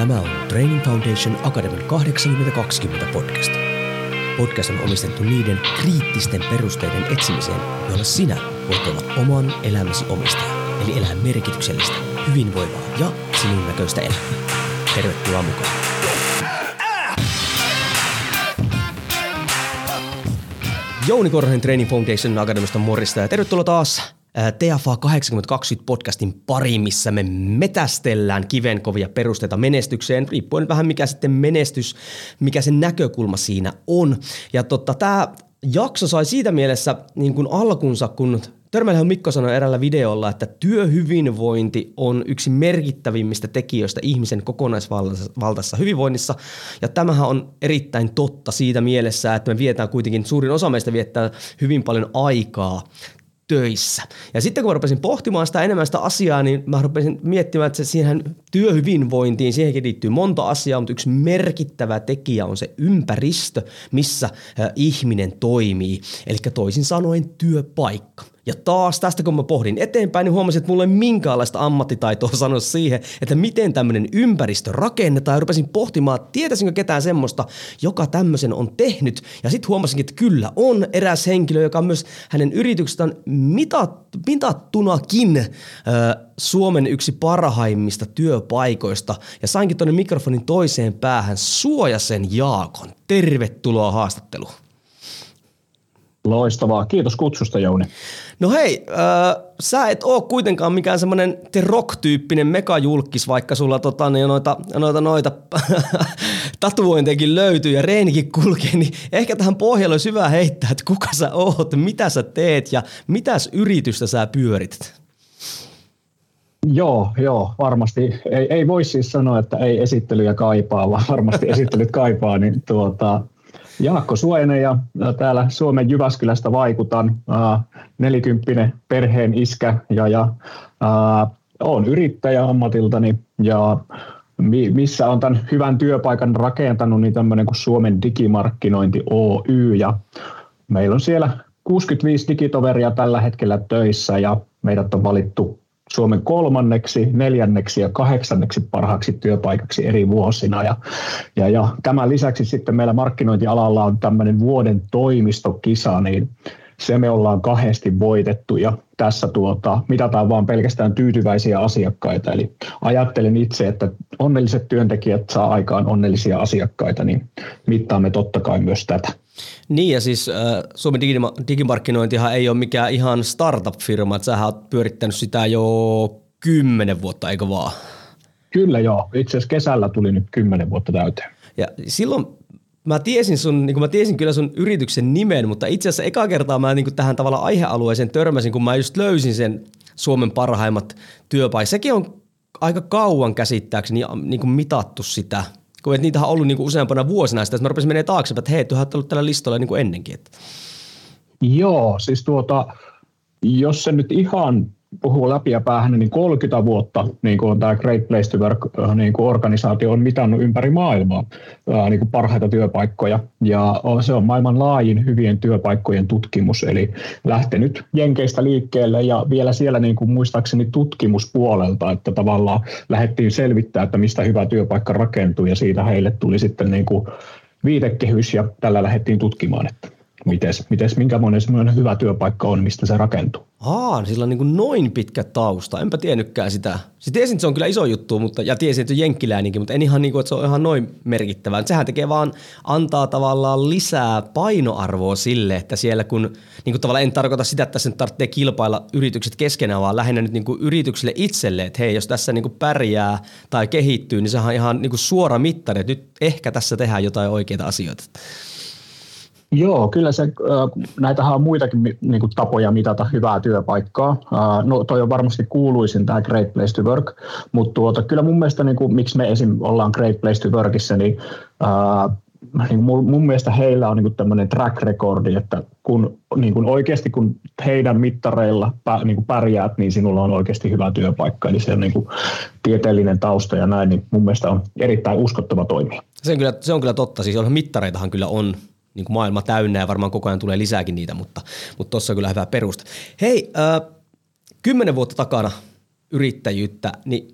Tämä on Training Foundation Academy 8020 podcast. Podcast on omistettu niiden kriittisten perusteiden etsimiseen, joilla sinä voit olla oman elämäsi omistaja, eli elää merkityksellistä, hyvinvoivaa ja sinun näköistä elämää. Tervetuloa mukaan. Jouni Korhainen Training Foundation Academysta morjesta ja tervetuloa taas TFA82 podcastin pariin, missä me metästellään kivenkovia perusteita menestykseen, riippuen vähän mikä sitten menestys, mikä sen näkökulma siinä on. Ja tämä jakso sai siitä mielessä niin kuin alkunsa, kun Törmäläinen Mikko sanoi eräällä videolla, että työhyvinvointi on yksi merkittävimmistä tekijöistä ihmisen kokonaisvaltaisessa hyvinvoinnissa. Ja tämähän on erittäin totta siitä mielessä, että me vietään kuitenkin, suurin osa meistä viettää hyvin paljon aikaa töissä. Ja sitten kun mä rupesin pohtimaan sitä enemmän sitä asiaa, niin mä rupesin miettimään, että siihen työhyvinvointiin, siihenkin liittyy monta asiaa, mutta yksi merkittävä tekijä on se ympäristö, missä ihminen toimii, eli toisin sanoen työpaikka. Ja taas tästä kun mä pohdin eteenpäin, niin huomasin, että mulla ei minkäänlaista ammattitaitoa sanoa siihen, että miten tämmöinen ympäristö rakennetaan. Ja rupesin pohtimaan, että tietäisinkö ketään semmoista, joka tämmöisen on tehnyt. Ja sitten huomasinkin, että kyllä on eräs henkilö, joka on myös hänen yrityksestään mitattunakin Suomen yksi parhaimmista työpaikoista. Ja sainkin tuonne mikrofonin toiseen päähän Suojasen Jaakon. Tervetuloa haastatteluun. Loistavaa. Kiitos kutsusta, Jouni. No hei, sä et oo kuitenkaan mikään semmoinen The Rock-tyyppinen megajulkis, vaikka sulla noita tatuointejakin löytyy ja reenikin kulkee, niin ehkä tähän pohjalle olisi hyvä heittää, että kuka sä oot, mitä sä teet ja mitäs yritystä sä pyörit? Joo, varmasti. Ei voi siis sanoa, että ei esittelyjä kaipaa, vaan varmasti esittelyt kaipaa, niin Jaakko Suojanen ja täällä Suomen Jyväskylästä vaikutan, 40-vuotias perheen iskä ja olen yrittäjä ammatiltani ja missä on tämän hyvän työpaikan rakentanut, niin tämmöinen kuin Suomen Digimarkkinointi Oy ja meillä on siellä 65 digitoveria tällä hetkellä töissä ja meidät on valittu Suomen 3., 4. ja 8. parhaaksi työpaikaksi eri vuosina. Ja tämän lisäksi sitten meillä markkinointialalla on tämmöinen vuoden toimistokisa, niin se me ollaan 2 voitettu ja tässä mitataan vaan pelkästään tyytyväisiä asiakkaita. Eli ajattelen itse, että onnelliset työntekijät saa aikaan onnellisia asiakkaita, niin mittaamme totta kai myös tätä. Niin ja siis Suomen digimarkkinointihan ei ole mikään ihan startup-firma, että sähän oot pyörittänyt sitä jo 10 vuotta, eikö vaan? Kyllä joo, itse asiassa kesällä tuli nyt 10 vuotta täyteen. Ja silloin mä tiesin kyllä sun yrityksen nimen, mutta itse asiassa ekaa kertaa mä tähän tavallaan aihealueeseen törmäsin, kun mä just löysin sen Suomen parhaimmat työpaikat. Sekin on aika kauan käsittääkseni mitattu sitä. Että niitähän on ollut useampana vuosina sitä, että mä rupesin menemään taaksepäin, että hei, tuohan olet ollut tällä listalla ennenkin. Joo, siis jos se nyt ihan puhuu läpi ja päähän, niin 30 vuotta niin on tämä Great Place to Work niin organisaatio on mitannut ympäri maailmaa niin parhaita työpaikkoja. Ja se on maailman laajin hyvien työpaikkojen tutkimus, eli lähtenyt Jenkeistä liikkeelle ja vielä siellä niin kuin muistaakseni tutkimuspuolelta, että tavallaan lähdettiin selvittämään, että mistä hyvä työpaikka rakentuu ja siitä heille tuli sitten niin kuin viitekehys ja tällä lähdettiin tutkimaan, että minkämoinen semmoinen hyvä työpaikka on, mistä se rakentuu. Sillä on noin pitkä tausta. Enpä tiennytkään sitä. Tiesin, että se on kyllä iso juttu, ja tiesin, että se on jenkkiläinenkin, mutta en ihan että se on ihan noin merkittävää. Sehän tekee vaan, antaa tavallaan lisää painoarvoa sille, että siellä kun, tavallaan en tarkoita sitä, että tässä tarvitsee kilpailla yritykset keskenään, vaan lähinnä nyt yrityksille itselle, että hei, jos tässä pärjää tai kehittyy, niin sehän on ihan suora mittari, että nyt ehkä tässä tehdään jotain oikeita asioita. Joo, kyllä se, näitähän on muitakin tapoja mitata hyvää työpaikkaa. No toi on varmasti kuuluisin tämä Great Place to Work, mutta kyllä mun mielestä, miksi me esim. Ollaan Great Place to Workissa, niin mun mielestä heillä on tämmöinen track recordi, että kun oikeasti kun heidän mittareilla pärjäät, niin sinulla on oikeasti hyvä työpaikka. Eli se on tieteellinen tausta ja näin, niin mun mielestä on erittäin uskottava toimija. Se on kyllä totta, siis mittareitahan kyllä on. Maailma täynnä ja varmaan koko ajan tulee lisääkin niitä, mutta tuossa on kyllä hyvä perusta. Hei, 10 vuotta takana yrittäjyyttä, niin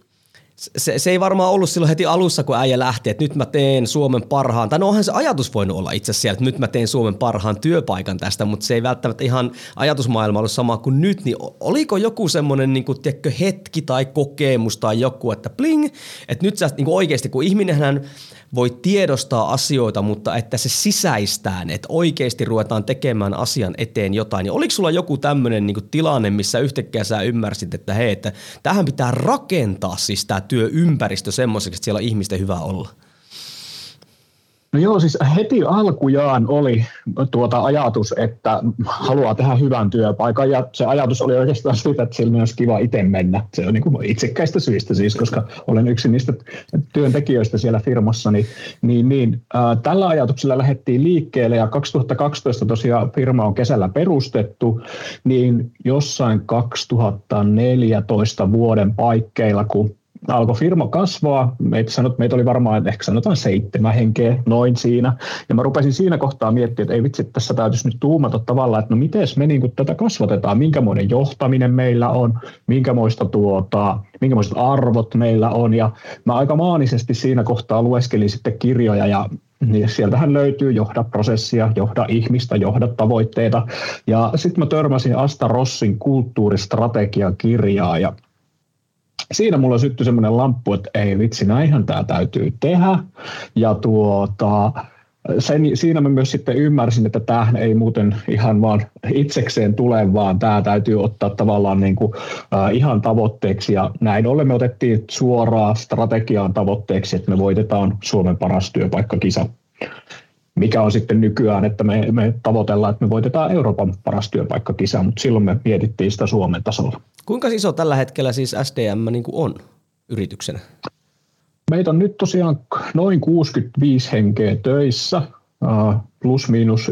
Se ei varmaan ollut silloin heti alussa, kun äijä lähti, että nyt mä teen Suomen parhaan, tai no onhan se ajatus voinut olla itse asiassa siellä, että nyt mä teen Suomen parhaan työpaikan tästä, mutta se ei välttämättä ihan ajatusmaailma ollut sama kuin nyt, niin oliko joku semmoinen niin kuin, tiedätkö, hetki tai kokemus tai joku, että bling, että nyt sä niin kuin oikeasti, kun ihminenhän voi tiedostaa asioita, mutta että se sisäistään, että oikeasti ruvetaan tekemään asian eteen jotain, niin oliko sulla joku tämmöinen niin kuin tilanne, missä yhtäkkiä sä ymmärsit, että hei, että tähän pitää rakentaa siis tämä työympäristö semmoiseksi, että siellä on ihmisten hyvä olla? No joo, siis heti alkujaan oli ajatus, että haluaa tehdä hyvän työpaikan, ja se ajatus oli oikeastaan siitä, että sillä olisi kiva itse mennä. Se on niin kuin itsekkäistä syistä siis, koska olen yksi niistä työntekijöistä siellä firmassa. Tällä ajatuksella lähdettiin liikkeelle, ja 2012 tosiaan firma on kesällä perustettu, niin jossain 2014 vuoden paikkeilla, kun alkoi firma kasvaa, meitä oli varmaan ehkä sanotaan 7 henkeä, noin siinä. Ja mä rupesin siinä kohtaa miettimään, että ei vitsi, tässä täytyisi nyt tuumata tavallaan, että no mites me niin tätä kasvatetaan, minkämoinen johtaminen meillä on, minkämoiset arvot meillä on. Ja mä aika maanisesti siinä kohtaa lueskelin sitten kirjoja ja sieltähän löytyy johda prosessia, johda ihmistä, johda tavoitteita. Ja sitten mä törmäsin Asta Rossin kulttuuristrategian kirjaa ja siinä mulla syttyi semmoinen lamppu, että ei vitsi, näinhän tämä täytyy tehdä. Ja siinä mä myös sitten ymmärsin, että tämähän ei muuten ihan vaan itsekseen tule, vaan tämä täytyy ottaa tavallaan niin kuin ihan tavoitteeksi. Ja näin ollen me otettiin suoraan strategiaan tavoitteeksi, että me voitetaan Suomen paras työpaikkakisa. Mikä on sitten nykyään, että me tavoitellaan, että me voitetaan Euroopan paras työpaikkakisa, mutta silloin me mietittiin sitä Suomen tasolla. Kuinka iso tällä hetkellä siis SDM niin kuin on yrityksenä? Meitä on nyt tosiaan noin 65 henkeä töissä, plus miinus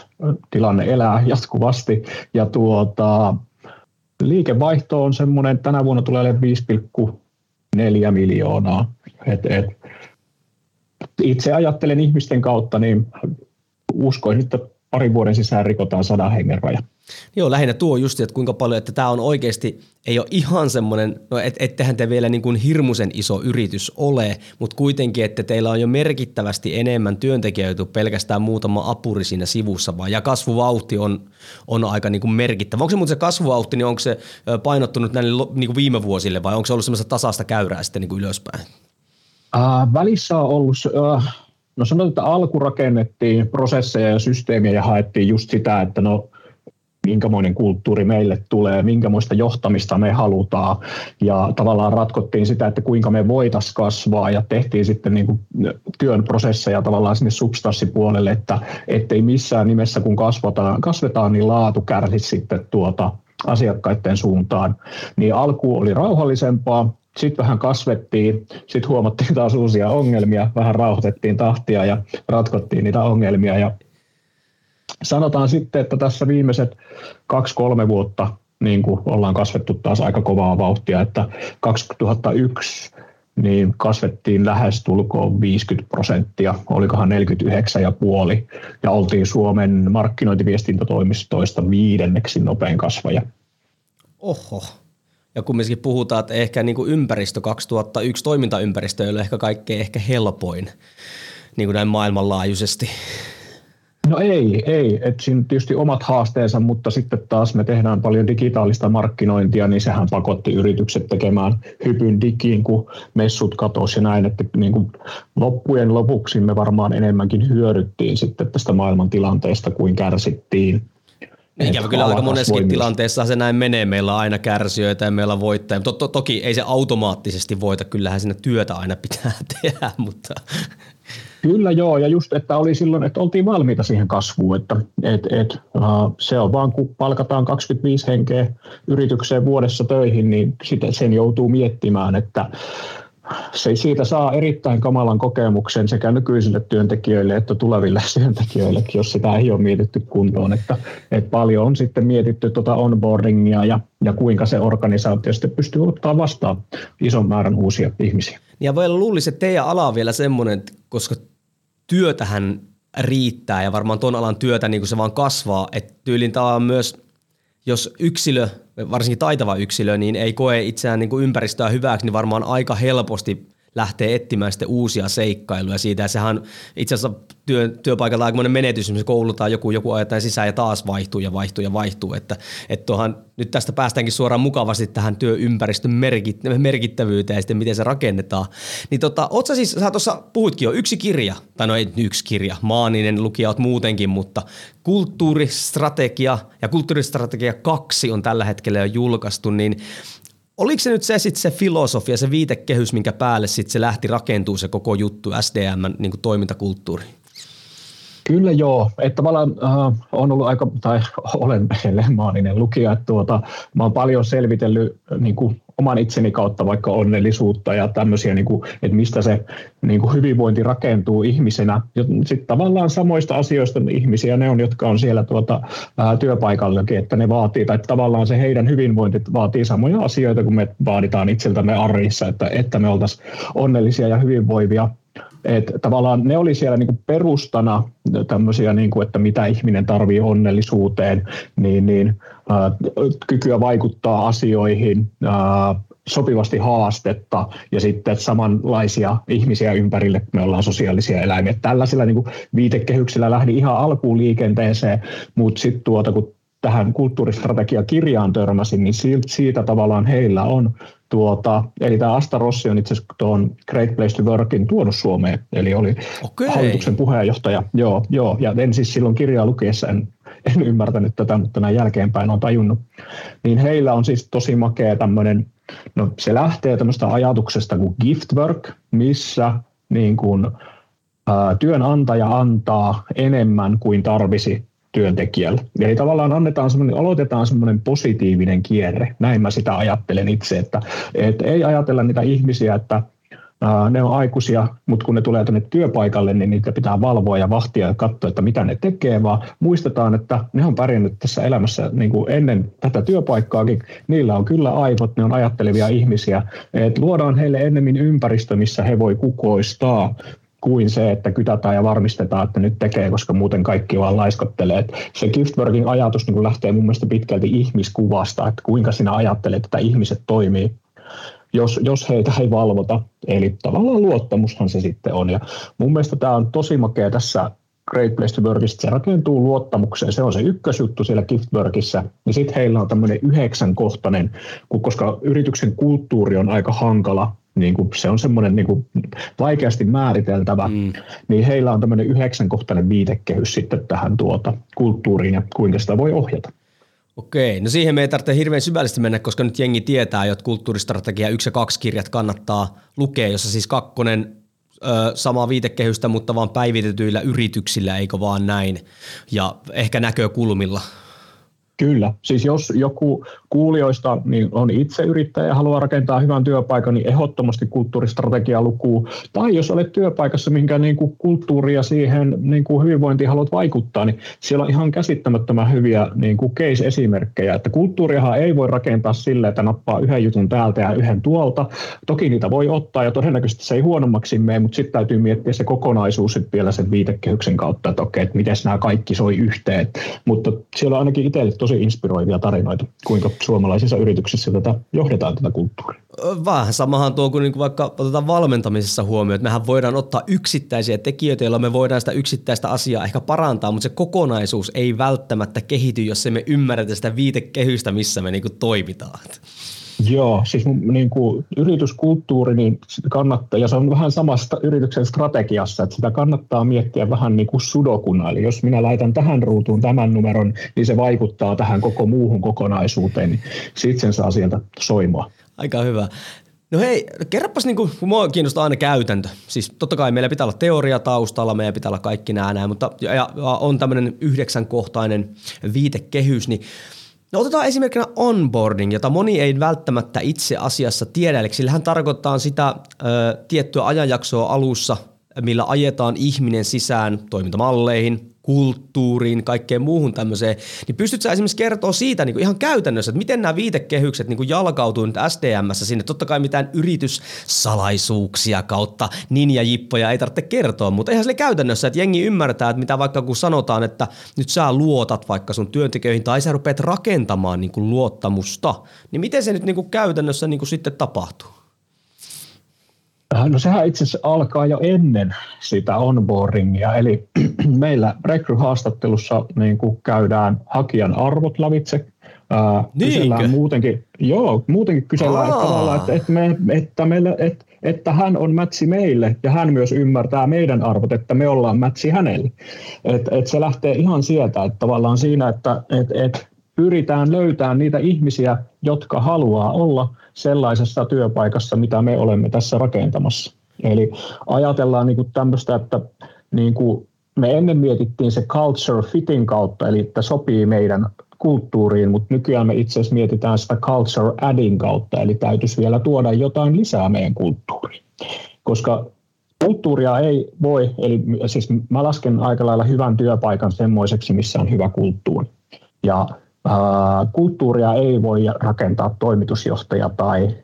1-2 tilanne elää jatkuvasti, ja liikevaihto on semmoinen, tänä vuonna tulee 5,4 miljoonaa. Itse ajattelen ihmisten kautta, niin uskoisin, että parin vuoden sisään rikotaan 100 hengen raja. Joo, lähinnä tuo just, että kuinka paljon, että tämä on oikeasti, ei ole ihan semmoinen, no ettehän te vielä niin kuin hirmuisen iso yritys ole, mutta kuitenkin, että teillä on jo merkittävästi enemmän työntekijöitä, pelkästään muutama apuri siinä sivussa vaan, ja kasvuvauhti on aika niin kuin merkittävä. Onko se muuten se kasvuvauhti, niin onko se painottunut näille niin kuin viime vuosille, vai onko se ollut semmoista tasaista käyrää sitten niin kuin ylöspäin? Välissä on ollut, no sanotaan, että alku rakennettiin prosesseja ja systeemiä ja haettiin just sitä, että no minkämoinen kulttuuri meille tulee, minkämoista johtamista me halutaan ja tavallaan ratkottiin sitä, että kuinka me voitaisiin kasvaa ja tehtiin sitten niin kuin työn prosesseja tavallaan sinne substanssipuolelle, että ettei missään nimessä kun kasvetaan niin laatu kärsisi sitten asiakkaiden suuntaan, niin alku oli rauhallisempaa. Sitten vähän kasvettiin, sitten huomattiin taas uusia ongelmia, vähän rauhoitettiin tahtia ja ratkottiin niitä ongelmia. Ja sanotaan sitten, että tässä viimeiset 2-3 vuotta niin kuin ollaan kasvettu taas aika kovaa vauhtia, että 2001 niin kasvettiin lähestulkoon 50%, olikohan 49,5 ja oltiin Suomen markkinointiviestintätoimistoista 5. nopein kasvaja. Oho. Ja kumminkin puhutaan, että ehkä niin kuin ympäristö 2001 toimintaympäristö ei ole ehkä kaikkein helpoin niin kuin näin maailmanlaajuisesti. No ei. Et siinä on tietysti omat haasteensa, mutta sitten taas me tehdään paljon digitaalista markkinointia, niin sehän pakotti yritykset tekemään hypyn digiin, kun messut katosi ja näin. Että niin kuin loppujen lopuksi me varmaan enemmänkin hyödyttiin sitten tästä maailman tilanteesta kuin kärsittiin. Ikävä kyllä aika monessakin tilanteessa se näin menee. Meillä on aina kärsijöitä ja meillä on voittajia. Toki ei se automaattisesti voita, kyllähän siinä työtä aina pitää tehdä. Mutta. Kyllä joo, ja just, että oli silloin, että oltiin valmiita siihen kasvuun. Se on vaan, kun palkataan 25 henkeä yritykseen vuodessa töihin, niin sen joutuu miettimään, että siitä saa erittäin kamalan kokemuksen sekä nykyisille työntekijöille että tuleville työntekijöille, jos sitä ei ole mietitty kuntoon. Että paljon on sitten mietitty onboardingia ja kuinka se organisaatio sitten pystyy ottaa vastaan ison määrän uusia ihmisiä. Ja vielä luulisi, että teidän ala on vielä semmoinen, koska työtähän riittää ja varmaan tuon alan työtä niin kuin se vaan kasvaa, että tyylin tämä on myös, jos yksilö varsinkin taitava yksilö, niin ei koe itseään niin kuin ympäristöä hyväksi, niin varmaan aika helposti lähtee etsimään sitten uusia seikkailuja siitä. Ja sehän itse asiassa työpaikalla on aikamoinen menetys, jos koulutaan joku ajetaan sisään ja taas vaihtuu. Että tuohan, nyt tästä päästäänkin suoraan mukavasti tähän työympäristön merkittävyyteen ja sitten miten se rakennetaan. Niin oot sä siis, sä tuossa puhuitkin jo, ei yksi kirja, maaninen lukija oot muutenkin, mutta kulttuuristrategia ja kulttuuristrategia 2 on tällä hetkellä jo julkaistu, niin oliko se nyt se filosofia, se viitekehys, minkä päälle sitten se lähti rakentuu se koko juttu, SDM:n niin kuin toimintakulttuuri? Kyllä joo, että tavallaan on ollut olen edelleen maaninen lukija, että mä oon paljon selvitellyt niin kuin oman itseni kautta vaikka onnellisuutta ja tämmöisiä, niin kuin, että mistä se niin kuin hyvinvointi rakentuu ihmisenä. Sitten tavallaan samoista asioista ihmisiä ne on, jotka on siellä työpaikallakin, että ne vaatii, tai tavallaan se heidän hyvinvointi vaatii samoja asioita, kun me vaaditaan itseltämme arjessa, että me oltaisiin onnellisia ja hyvinvoivia. Että tavallaan ne oli siellä niinku perustana tämmöisiä, niinku, että mitä ihminen tarvii onnellisuuteen, kykyä vaikuttaa asioihin, sopivasti haastetta ja sitten samanlaisia ihmisiä ympärille, me ollaan sosiaalisia eläimiä. Tällaisilla niinku viitekehyksillä lähdin ihan alkuun liikenteeseen, mutta sitten kun tähän kulttuuristrategiakirjaan törmäsin, niin siitä tavallaan heillä on. Eli tämä Asta Rossi on itse asiassa tuon Great Place to Workin tuonut Suomeen, eli oli hallituksen puheenjohtaja. Joo, ja en siis silloin kirjaa lukiessa en ymmärtänyt tätä, mutta näin jälkeenpäin olen tajunnut. Niin heillä on siis tosi makea tämmöinen, no se lähtee tämmöistä ajatuksesta kuin gift work, missä niin kuin, työnantaja antaa enemmän kuin tarvisi työntekijälle. Eli tavallaan aloitetaan semmoinen positiivinen kierre. Näin mä sitä ajattelen itse, että ei ajatella niitä ihmisiä, että ne on aikuisia, mutta kun ne tulee tänne työpaikalle, niin niitä pitää valvoa ja vahtia ja katsoa, että mitä ne tekee, vaan muistetaan, että ne on pärjännyt tässä elämässä niin kuin ennen tätä työpaikkaakin. Niillä on kyllä aivot, ne on ajattelevia ihmisiä. Et luodaan heille ennemmin ympäristö, missä he voi kukoistaa, kuin se, että kytätään ja varmistetaan, että nyt tekee, koska muuten kaikki vaan laiskottelee. Se giftworking ajatus niin lähtee mun mielestä pitkälti ihmiskuvasta, että kuinka sinä ajattelet, että ihmiset toimii, jos heitä ei valvota. Eli tavallaan luottamushan se sitten on. Ja mun mielestä tämä on tosi makea tässä Great Place to Workista. Se rakentuu luottamukseen. Se on se ykkösjuttu siellä giftworkissa. Ja sitten heillä on tämmöinen 9-kohtainen, koska yrityksen kulttuuri on aika hankala. Niin kuin se on semmoinen niin kuin vaikeasti määriteltävä, niin heillä on tämmöinen 9-kohtainen viitekehys sitten tähän kulttuuriin ja kuinka sitä voi ohjata. Okei, no siihen me ei tarvitse hirveän syvällisesti mennä, koska nyt jengi tietää jo, että kulttuuristrategia 1 ja 2 kirjat kannattaa lukea, jossa siis 2 samaa viitekehystä, mutta vaan päivitetyillä yrityksillä, eikö vaan näin, ja ehkä näkökulmilla. Kyllä. Siis jos joku kuulijoista niin on itse yrittäjä ja haluaa rakentaa hyvän työpaikan, niin ehdottomasti kulttuuristrategia lukuu. Tai jos olet työpaikassa, minkä niin kuin kulttuuria siihen niin kuin hyvinvointiin haluat vaikuttaa, niin siellä on ihan käsittämättömän hyviä niin kuin case-esimerkkejä. Että kulttuuriahan ei voi rakentaa sillä, että nappaa yhden jutun täältä ja yhden tuolta. Toki niitä voi ottaa ja todennäköisesti se ei huonommaksi mene, mutta sitten täytyy miettiä se kokonaisuus sit vielä sen viitekehyksen kautta, että okei, että miten nämä kaikki soi yhteen. Mutta siellä on ainakin itselle tosi inspiroivia tarinoita, kuinka suomalaisissa yrityksissä johdetaan tätä kulttuuria. Vähän samahan tuo kuin vaikka otetaan valmentamisessa huomioon, että mehän voidaan ottaa yksittäisiä tekijöitä, joilla me voidaan sitä yksittäistä asiaa ehkä parantaa, mutta se kokonaisuus ei välttämättä kehity, jos emme ymmärretä sitä viitekehystä, missä me niin kuin toimitaan. Joo, siis niin kuin yrityskulttuuri niin kannattaa, ja se on vähän samasta yrityksen strategiassa, että sitä kannattaa miettiä vähän niin kuin sudokuna. Eli jos minä laitan tähän ruutuun tämän numeron, niin se vaikuttaa tähän koko muuhun kokonaisuuteen, niin sitten sen saa sieltä soimaa. Aika hyvä. No hei, kerropas, niin kun minua kiinnostaa aina käytäntö. Siis totta kai meillä pitää olla teoria taustalla, meillä pitää olla kaikki nämä, mutta on tämmöinen 9-kohtainen viitekehys, niin no otetaan esimerkkinä onboarding, jota moni ei välttämättä itse asiassa tiedä, eli sillähän tarkoittaa sitä tiettyä ajanjaksoa alussa, millä ajetaan ihminen sisään toimintamalleihin, kulttuuriin, kaikkeen muuhun tämmöiseen, niin pystytkö sä esimerkiksi kertoa siitä niin kuin ihan käytännössä, että miten nämä viitekehykset niin kuin jalkautuu nyt STM:ssä sinne? Totta kai mitään yrityssalaisuuksia kautta ninjajippoja ei tarvitse kertoa, mutta eihän sille käytännössä, että jengi ymmärtää, että mitä vaikka kun sanotaan, että nyt sä luotat vaikka sun työntekijöihin tai sä rupeat rakentamaan niin kuin luottamusta, niin miten se nyt niin kuin käytännössä niin kuin sitten tapahtuu? No sehän itse asiassa alkaa jo ennen sitä onboardingia, eli meillä rekryhaastattelussa niin käydään hakijan arvot lävitse. Kysellään muutenkin, kysellään tavallaan, että hän on mätsi meille ja hän myös ymmärtää meidän arvot, että me ollaan mätsi hänelle. Et se lähtee ihan sieltä, että tavallaan siinä, että pyritään löytämään niitä ihmisiä, jotka haluaa olla sellaisessa työpaikassa, mitä me olemme tässä rakentamassa. Eli ajatellaan niin kuin tämmöistä, että niin kuin me ennen mietittiin se culture fitin kautta, eli että sopii meidän kulttuuriin, mutta nykyään me itse asiassa mietitään sitä culture adding kautta, eli täytyisi vielä tuoda jotain lisää meidän kulttuuriin, koska kulttuuria ei voi, eli siis mä lasken aika lailla hyvän työpaikan semmoiseksi, missä on hyvä kulttuuri. Ja kulttuuria ei voi rakentaa toimitusjohtaja tai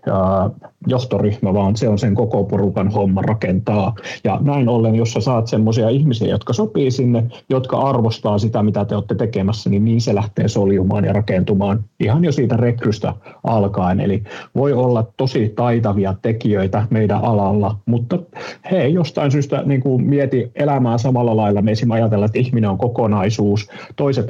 johtoryhmä, vaan se on sen koko porukan homma rakentaa. Ja näin ollen, jos sä saat semmoisia ihmisiä, jotka sopii sinne, jotka arvostaa sitä, mitä te olette tekemässä, niin se lähtee soljumaan ja rakentumaan ihan jo siitä rekrystä alkaen. Eli voi olla tosi taitavia tekijöitä meidän alalla, mutta he ei jostain syystä niin kuin mieti elämää samalla lailla. Me esimerkiksi ajatellaan, että ihminen on kokonaisuus. Toiset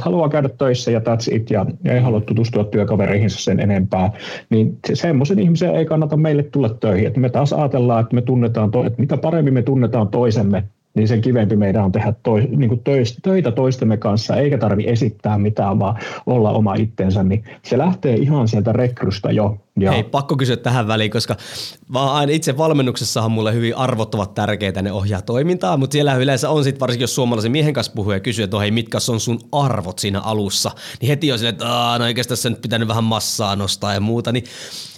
haluaa käydä töissä ja that's it, ja ei halua tutustua työkaveriinsa sen enempää, niin semmoisen ihmisen ei kannata meille tulla töihin. Että me taas ajatellaan, että me tunnetaan, että mitä paremmin me tunnetaan toisemme, niin sen kivempi meidän on tehdä töitä toistemme kanssa, eikä tarvitse esittää mitään, vaan olla oma itsensä, niin se lähtee ihan sieltä rekrystä jo. Ja. Hei, pakko kysyä tähän väliin, koska aina itse valmennuksessahan mulle hyvin arvot ovat tärkeitä, ne ohjaa toimintaa, mutta siellä yleensä on sitten, varsinkin jos suomalaisen miehen kanssa puhuu ja kysyy, että hei, mitkä on sun arvot siinä alussa, niin heti on silleen, että no oikeastaan se nyt pitänyt vähän massaa nostaa ja muuta,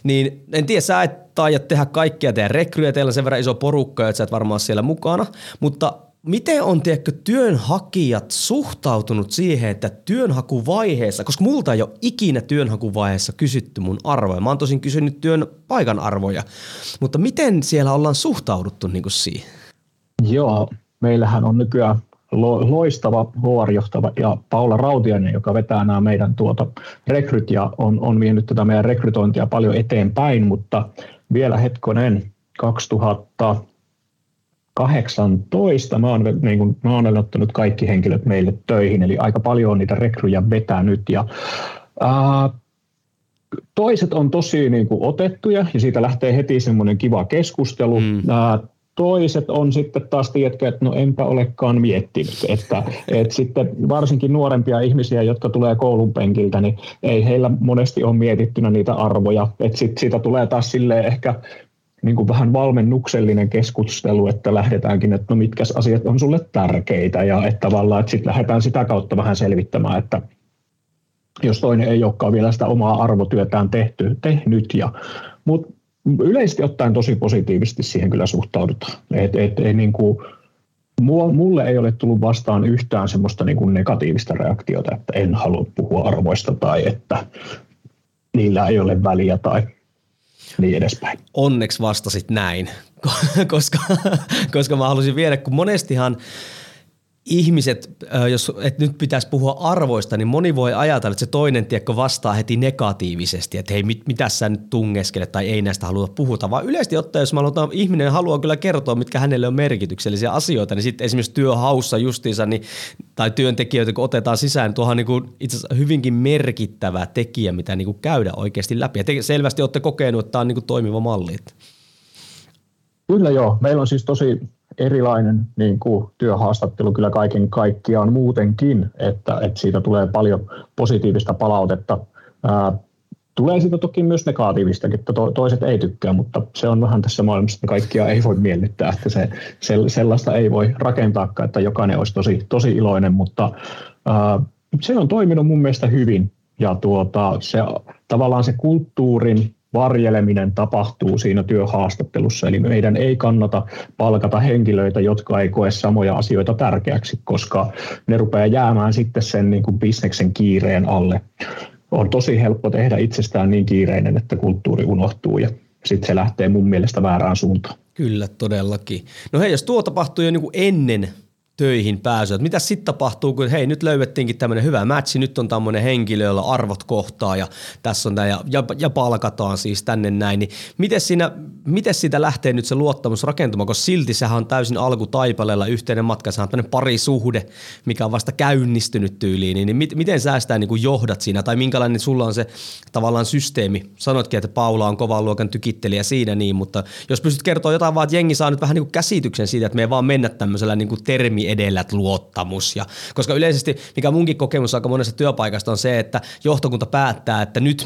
niin en tiedä, sä et taida tehdä kaikkia teidän rekryjä, teillä on sen verran iso porukka, että sä et varmaan siellä mukana, mutta miten on työnhakijat suhtautunut siihen, että työnhakuvaiheessa, koska multa ei ole ikinä työnhakuvaiheessa kysytty mun arvoja. Mä oon tosin kysynyt työn paikan arvoja, mutta miten siellä ollaan suhtauduttu niin kuin siihen? Joo, meillähän on nykyään loistava HR-johtava ja Paula Rautianen, joka vetää nämä meidän rekryt ja on vienyt tätä meidän rekrytointia paljon eteenpäin, mutta vielä hetkonen 2018 mä oon ottanut kaikki henkilöt meille töihin, eli aika paljon on niitä rekryjä vetänyt ja toiset on tosi niin kuin otettuja ja siitä lähtee heti semmoinen kiva keskustelu. Toiset on sitten taas, tiedätkö, että no enpä olekaan miettinyt, että sitten varsinkin nuorempia ihmisiä, jotka tulee koulun penkiltä, niin ei heillä monesti ole mietittynä niitä arvoja, että siitä tulee taas silleen ehkä niin kuin vähän valmennuksellinen keskustelu, että lähdetäänkin, että no mitkä asiat on sulle tärkeitä ja että tavallaan, että sitten lähdetään sitä kautta vähän selvittämään, että jos toinen ei olekaan vielä sitä omaa arvotyötään tehnyt. Mutta yleisesti ottaen tosi positiivisesti siihen kyllä suhtaudutaan. Ei niin kuin, mulle ei ole tullut vastaan yhtään semmoista niin kuin negatiivista reaktiota, että en halua puhua arvoista tai että niillä ei ole väliä tai niin edespäin. Onneksi vastasit näin, koska mä halusin viedä, kun monestihan ihmiset, jos et nyt pitäisi puhua arvoista, niin moni voi ajatella, että se toinen tiekko vastaa heti negatiivisesti, että hei, mitä sä nyt tungeskelet tai ei näistä halua puhuta, vaan yleisesti ottaen, jos ihminen haluaa kyllä kertoa, mitkä hänelle on merkityksellisiä asioita, niin sitten esimerkiksi työhaussa justiinsa niin, tai työntekijöitä, kun otetaan sisään, niin tuohan niin itse asiassa hyvinkin merkittävä tekijä, mitä niin käydä oikeasti läpi. Ja te selvästi olette kokenut, että tämä on niin toimiva malli. Kyllä joo, meillä on siis tosi erilainen niin kuin työhaastattelu kyllä kaiken kaikkiaan muutenkin, että siitä tulee paljon positiivista palautetta. Tulee siitä toki myös negatiivistakin, että toiset ei tykkää, mutta se on vähän tässä maailmassa, että kaikkia ei voi miellyttää, että sellaista ei voi rakentaakaan, että jokainen olisi tosi iloinen, mutta se on toiminut mun mielestä hyvin ja tavallaan se kulttuurin varjeleminen tapahtuu siinä työhaastattelussa, eli meidän ei kannata palkata henkilöitä, jotka ei koe samoja asioita tärkeäksi, koska ne rupeaa jäämään sitten sen niin kuin bisneksen kiireen alle. On tosi helppo tehdä itsestään niin kiireinen, että kulttuuri unohtuu ja sitten se lähtee mun mielestä väärään suuntaan. Kyllä, todellakin. No hei, jos tuo tapahtuu jo niin kuin ennen töihin pääsyä, mitä sitten tapahtuu, kun hei, nyt löydettiinkin tämmöinen hyvä matchi, nyt on tämmöinen henkilö, jolla arvot kohtaa ja tässä on tämä ja palkataan siis tänne näin, niin miten siitä lähtee nyt se luottamus rakentumaan, koska silti sehän on täysin alkutaipaleella yhteinen matka, sehän on tämmöinen parisuhde, mikä on vasta käynnistynyt tyyliin, niin miten sä sitä niin kuin johdat siinä tai minkälainen sulla on se tavallaan systeemi? Sanoitkin, että Paula on kovan luokan tykittelijä siinä niin, mutta jos pystyt kertoa jotain vaan, että jengi saa nyt vähän niin kuin käsityksen siitä, että me ei vaan mennä tämmöisellä niin kuin termi edellä luottamus. Ja, koska yleisesti, mikä munkin kokemus aika monesta työpaikasta on se, että johtokunta päättää, että nyt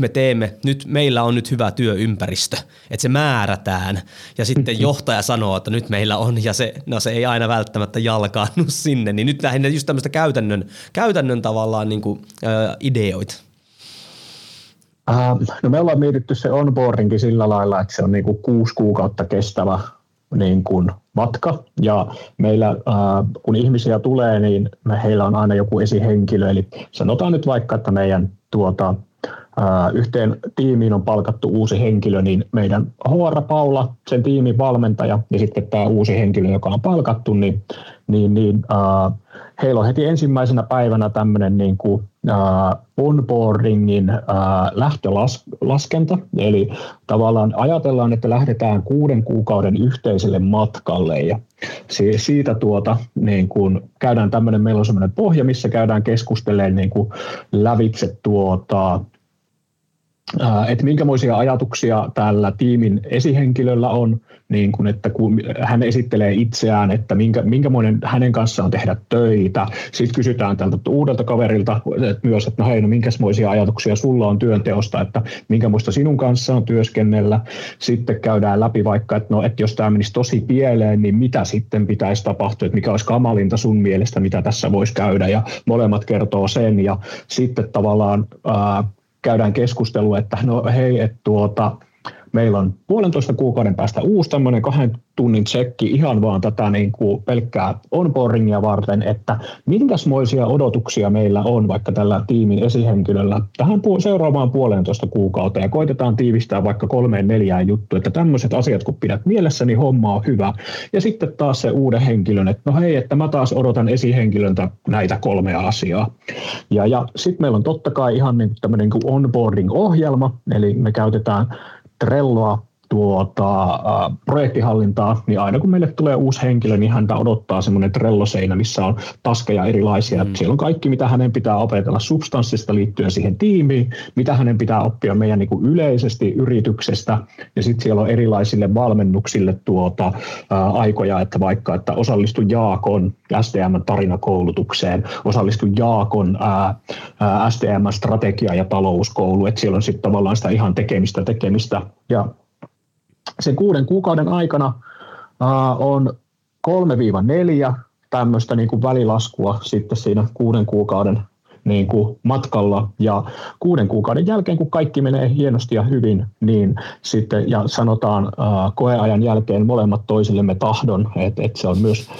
meillä on nyt hyvä työympäristö, että se määrätään. Ja sitten johtaja sanoo, että nyt meillä on, ja se ei aina välttämättä jalkaannu sinne. Niin nyt lähinnä just tämmöistä käytännön tavallaan niin kuin, ideoita. No me ollaan mietitty se onboardingkin sillä lailla, että se on niin kuin 6 kuukautta kestävä niin kuin matka, ja meillä kun ihmisiä tulee, niin heillä on aina joku esihenkilö, eli sanotaan nyt vaikka, että meidän yhteen tiimiin on palkattu uusi henkilö, niin meidän HR Paula, sen tiimin valmentaja, ja sitten tämä uusi henkilö, joka on palkattu, niin heillä on heti ensimmäisenä päivänä tämmöinen niin kuin onboardingin lähtölaskenta, eli tavallaan ajatellaan, että lähdetään 6 kuukauden yhteiselle matkalle, ja siitä niin kun käydään tämmöinen, meillä on semmoinen pohja, missä käydään keskustelemaan niin kun lävitse että minkämoisia ajatuksia tällä tiimin esihenkilöllä on, niin kun, että kun hän esittelee itseään, että minkämoinen hänen kanssaan tehdä töitä. Sitten kysytään tältä uudelta kaverilta myös, että no hei, no minkämoisia ajatuksia sulla on työnteosta, että minkämoista sinun kanssaan työskennellä. Sitten käydään läpi vaikka, että no, että jos tämä menisi tosi pieleen, niin mitä sitten pitäisi tapahtua, että mikä olisi kamalinta sun mielestä, mitä tässä voisi käydä, ja molemmat kertoo sen, ja sitten tavallaan käydään keskustelua, että no hei, että meillä on 1,5 kuukauden päästä uusi tämmöinen 2 tunnin tsekki ihan vaan tätä niin kuin pelkkää onboardingia varten, että minkäsmoisia odotuksia meillä on vaikka tällä tiimin esihenkilöllä tähän seuraavaan 1,5 kuukauteen, ja koitetaan tiivistää vaikka 3-4 juttua, että tämmöiset asiat kun pidät mielessä, niin homma on hyvä. Ja sitten taas se uuden henkilön, että no hei, että mä taas odotan esihenkilöltä näitä 3 asiaa. Ja sitten meillä on totta kai ihan niin tämmöinen niin kuin onboarding-ohjelma, eli me käytetään Trelloa projektihallintaa, niin aina kun meille tulee uusi henkilö, niin häntä odottaa semmoinen Trello-seinä, missä on taskeja erilaisia. Siellä on kaikki, mitä hänen pitää opetella substanssista liittyen siihen tiimiin, mitä hänen pitää oppia meidän niin kuin yleisesti yrityksestä, ja sitten siellä on erilaisille valmennuksille aikoja, että vaikka, että osallistu Jaakon STM-tarinakoulutukseen, osallistu Jaakon STM-strategia- ja talouskoulu, että siellä on sitten tavallaan sitä ihan tekemistä, ja sen 6 kuukauden aikana on 3-4 tämmöistä niin kuin välilaskua sitten siinä 6 kuukauden niin kuin matkalla, ja 6 kuukauden jälkeen, kun kaikki menee hienosti ja hyvin, niin sitten ja sanotaan koeajan jälkeen molemmat toisillemme tahdon, että se on myös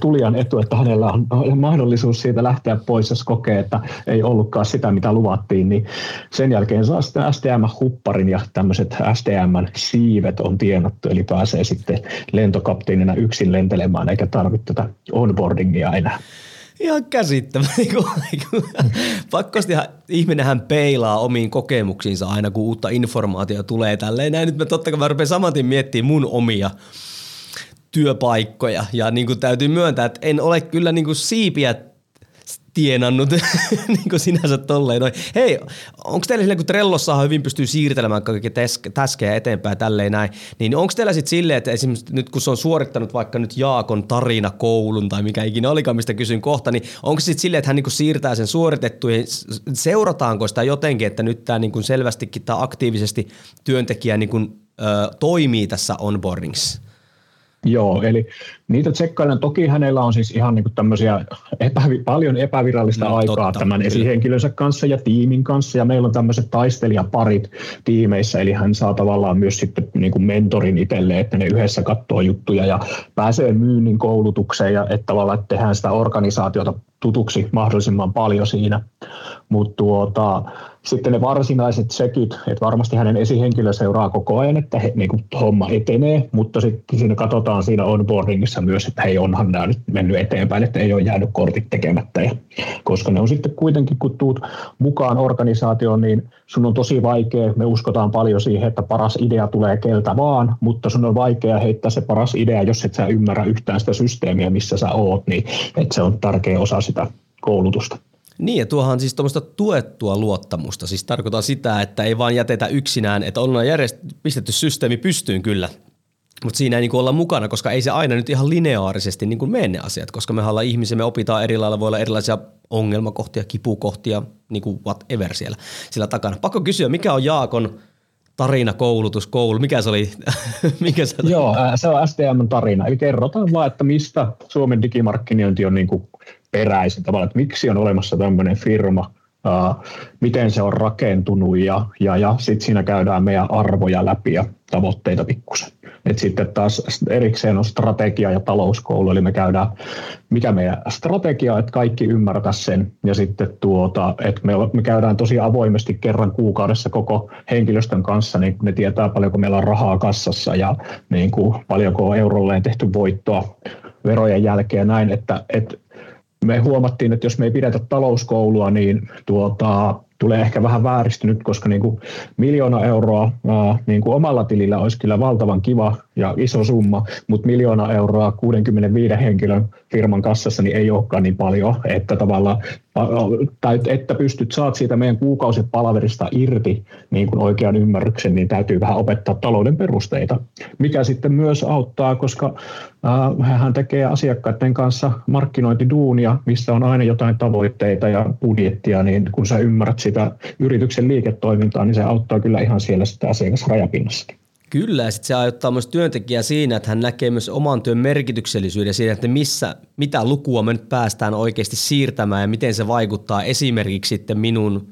tulijan etu, että hänellä on mahdollisuus siitä lähteä pois, jos kokee, että ei ollutkaan sitä, mitä luvattiin, niin sen jälkeen saa sitten STM-hupparin, ja tämmöiset STM-siivet on tienattu, eli pääsee sitten lentokapteenina yksin lentelemään, eikä tarvitse tätä onboardingia enää. Ihan käsittämätöntä. Pakkostihan ihminenhän peilaa omiin kokemuksiinsa aina, kun uutta informaatiota tulee tälleen. Näin nyt mä totta kai rupean saman tien miettimään mun omia työpaikkoja. Ja niin kuin täytyy myöntää, että en ole kyllä niin kuin siipiä tienannut niin kuin sinänsä tolleen. Hei, onko teillä silleen, kun Trellossahan hyvin pystyy siirtelemään kaikki täskejä eteenpäin tälleen näin, niin onko teillä sitten silleen, että esimerkiksi nyt kun se on suorittanut vaikka nyt Jaakon tarinakoulun tai mikä ikinä olikaan, mistä kysyn kohta, niin onko sitten silleen, että hän niin kuin siirtää sen suoritettuihin, seurataanko sitä jotenkin, että nyt tämä niin kuin selvästikin tämä aktiivisesti työntekijä niin kuin, toimii tässä onboardingissa? Joo, eli niitä tsekkaillaan. Toki hänellä on siis ihan niinku tämmöisiä paljon epävirallista aikaa tämän esihenkilönsä kanssa ja tiimin kanssa, ja meillä on tämmöiset taistelijaparit tiimeissä, eli hän saa tavallaan myös sitten niinku mentorin itselle, että ne yhdessä katsoo juttuja ja pääsee myynnin koulutukseen, ja että tavallaan tehdään sitä organisaatiota tutuksi mahdollisimman paljon siinä, mutta sitten ne varsinaiset tsekit, että varmasti hänen esihenkilö seuraa koko ajan, että niin homma etenee, mutta sitten siinä katsotaan siinä onboardingissa myös, että hei, onhan nämä nyt mennyt eteenpäin, että ei ole jäänyt kortit tekemättä, ja koska ne on sitten kuitenkin, kun tuut mukaan organisaatioon, niin sun on tosi vaikea, me uskotaan paljon siihen, että paras idea tulee keltä vaan, mutta sun on vaikea heittää se paras idea, jos et sä ymmärrä yhtään sitä systeemiä, missä sä oot, niin että se on tärkeä osa sitä koulutusta. Niin, ja tuohan on siis tuommoista tuettua luottamusta, siis tarkoittaa sitä, että ei vaan jätetä yksinään, että ollaan pistetty systeemi pystyyn kyllä, mutta siinä ei niin olla mukana, koska ei se aina nyt ihan lineaarisesti niin mene ne asiat, koska me ollaan ihmisiä, me opitaan eri lailla, voi olla erilaisia ongelmakohtia, kipukohtia, niin kuin whatever siellä, takana. Pakko kysyä, mikä on Jaakon tarina, koulu, mikä se oli? Mikä se oli? Joo, se on STM-tarina, eli kerrotaan vaan, että mistä Suomen digimarkkinointi on niin kuin peräisin tavallaan, että miksi on olemassa tämmöinen firma, miten se on rakentunut ja sitten siinä käydään meidän arvoja läpi ja tavoitteita pikkusen. Et sitten taas erikseen on strategia ja talouskoulu, eli me käydään, mikä meidän strategia, että kaikki ymmärtää sen, ja sitten että me käydään tosi avoimesti kerran kuukaudessa koko henkilöstön kanssa, niin ne tietää paljonko meillä on rahaa kassassa ja niin kuin paljonko on eurolleen tehty voittoa verojen jälkeen näin, että me huomattiin, että jos me ei pidetä talouskoulua, niin tulee ehkä vähän vääristynyt, koska niin kuin 1 000 000 euroa niin kuin omalla tilillä olisi kyllä valtavan kiva ja iso summa, mutta 1 000 000 euroa 65 henkilön firman kassassa niin ei olekaan niin paljon, että tavallaan, että saat siitä meidän kuukausipalaverista irti niin kuin oikean ymmärryksen, niin täytyy vähän opettaa talouden perusteita, mikä sitten myös auttaa, koska hän tekee asiakkaiden kanssa markkinointiduunia, missä on aina jotain tavoitteita ja budjettia, niin kun sä ymmärrät sitä yrityksen liiketoimintaa, niin se auttaa kyllä ihan siellä sitä asiakasrajapinnassakin. Kyllä, ja sitten se aiottaa myös työntekijää siinä, että hän näkee myös oman työn merkityksellisyyden siinä, että mitä lukua me nyt päästään oikeasti siirtämään ja miten se vaikuttaa esimerkiksi sitten minun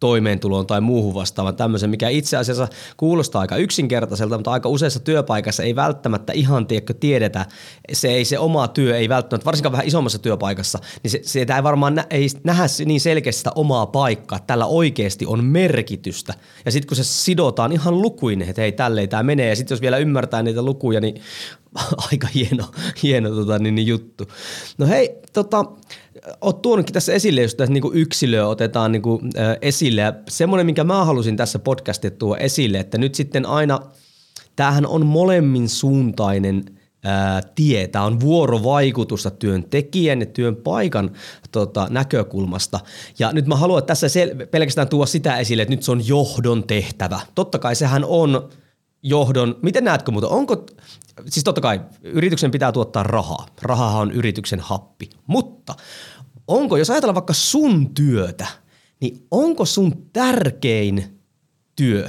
toimeentuloon tai muuhun vastaavaan tämmöisen, mikä itse asiassa kuulostaa aika yksinkertaiselta, mutta aika useassa työpaikassa ei välttämättä ihan tiedetä, se oma työ ei välttämättä, varsinkaan vähän isommassa työpaikassa, niin se ei varmaan ei nähdä niin selkeästi sitä omaa paikkaa, että tällä oikeasti on merkitystä. Ja sitten kun se sidotaan ihan lukuin, että hei, tälleen tämä menee, ja sitten jos vielä ymmärtää niitä lukuja, niin aika hieno juttu. No hei, oot tuonutkin tässä esille, jos tässä yksilöä otetaan esille. Ja semmoinen, minkä mä halusin tässä podcastissa tuoda esille, että nyt sitten aina, tämähän on molemmin suuntainen tie. Tämä on vuorovaikutusta työntekijän ja työpaikan näkökulmasta. Ja nyt mä haluan tässä pelkästään tuoda sitä esille, että nyt se on johdon tehtävä. Totta kai sehän on johdon. Miten näetkö muuta? Siis totta kai yrityksen pitää tuottaa rahaa. Rahahan on yrityksen happi. Mutta onko, jos ajatellaan vaikka sun työtä, niin onko sun tärkein työ,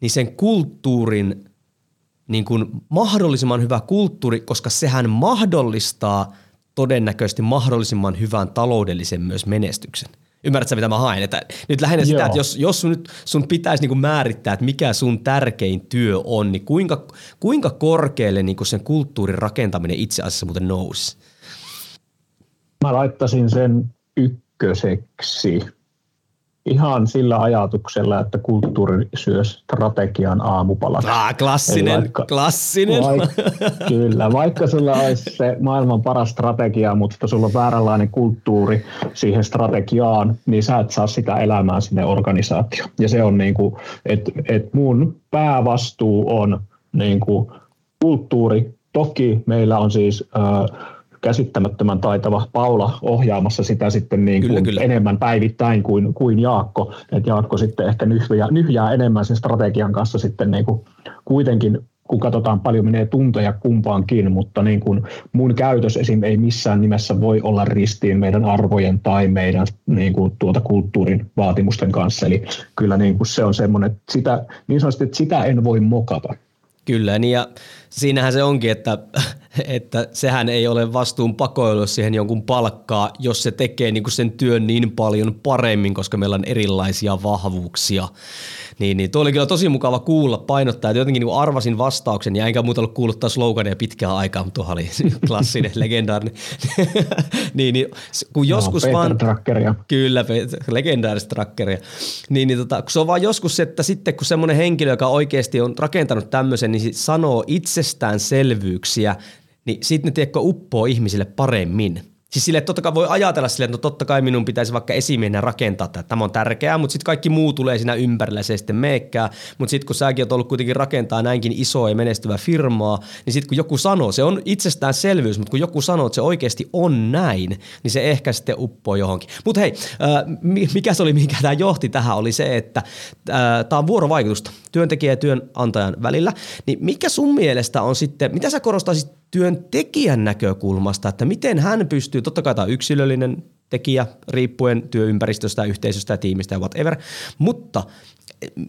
niin sen kulttuurin niin kuin mahdollisimman hyvä kulttuuri, koska sehän mahdollistaa todennäköisesti mahdollisimman hyvän taloudellisen myös menestyksen. Ymmärrätkö mitä mä haen? Että nyt lähinnä sitä, että jos sun pitäisi niin kuin määrittää, että mikä sun tärkein työ on, niin kuinka korkealle niin kuin sen kulttuurin rakentaminen itse asiassa muuten nousisi? Mä laittaisin sen ykköseksi ihan sillä ajatuksella, että kulttuuri syö strategian aamupalaksi. Klassinen. Kyllä, vaikka sulla olisi se maailman paras strategia, mutta sulla on vääränlainen kulttuuri siihen strategiaan, niin sä et saa sitä elämään sinne organisaatioon. Ja se on niin kuin, että mun päävastuu on niin kuin kulttuuri. Toki meillä on siis käsittämättömän taitava Paula ohjaamassa sitä sitten niin kuin kyllä. Enemmän päivittäin kuin Jaakko. Et Jaakko sitten ehkä nyhjää enemmän sen strategian kanssa sitten niin kuin kuitenkin, kun katsotaan paljon menee tunteja kumpaankin, mutta niin kuin mun käytös esim. Ei missään nimessä voi olla ristiin meidän arvojen tai meidän niin kuin kulttuurin vaatimusten kanssa. Eli kyllä niin kuin se on semmoinen, että sitä en voi mokata. Kyllä, niin ja siinähän se onkin, että sehän ei ole vastuun pakoilu siihen jonkun palkkaa, jos se tekee niin kuin sen työn niin paljon paremmin, koska meillä on erilaisia vahvuuksia. Niin tuo oli kyllä tosi mukava kuulla, painottaa, että jotenkin niin kuin arvasin vastauksen, ja enkä muuta ollut kuullut taas sloganeja pitkään aikaa, mutta tuohan oli klassinen, legendaarinen. niin, kun joskus no, vaan... Trackeria. Kyllä, legendaarista trackeria. Kun se on vaan joskus, että sitten kun semmoinen henkilö, joka oikeasti on rakentanut tämmöisen, niin sanoo itsestäänselvyyksiä, niin sitten ne tiedätkö uppoo ihmisille paremmin. Siis silleen, että totta kai voi ajatella silleen, että no totta kai minun pitäisi vaikka esimiehenä rakentaa tätä, tämä on tärkeää, mutta sitten kaikki muu tulee siinä ympärillä, se ei sitten meekään. Mutta sitten kun säkin oot ollut kuitenkin rakentaa näinkin isoa ja menestyvää firmaa, niin sitten kun joku sanoo, se on itsestäänselvyys, mutta kun joku sanoo, että se oikeasti on näin, niin se ehkä sitten uppoo johonkin. Mutta hei, mikä se oli, mikä tämä johti tähän, oli se, että tämä on vuorovaikutusta työntekijän ja työnantajan välillä. Niin mikä sun mielestä on sitten, mitä sä korostaisit työntekijän näkökulmasta, että miten hän pystyy, totta kai tämä on yksilöllinen tekijä riippuen työympäristöstä, yhteisöstä, tiimistä ja whatever, mutta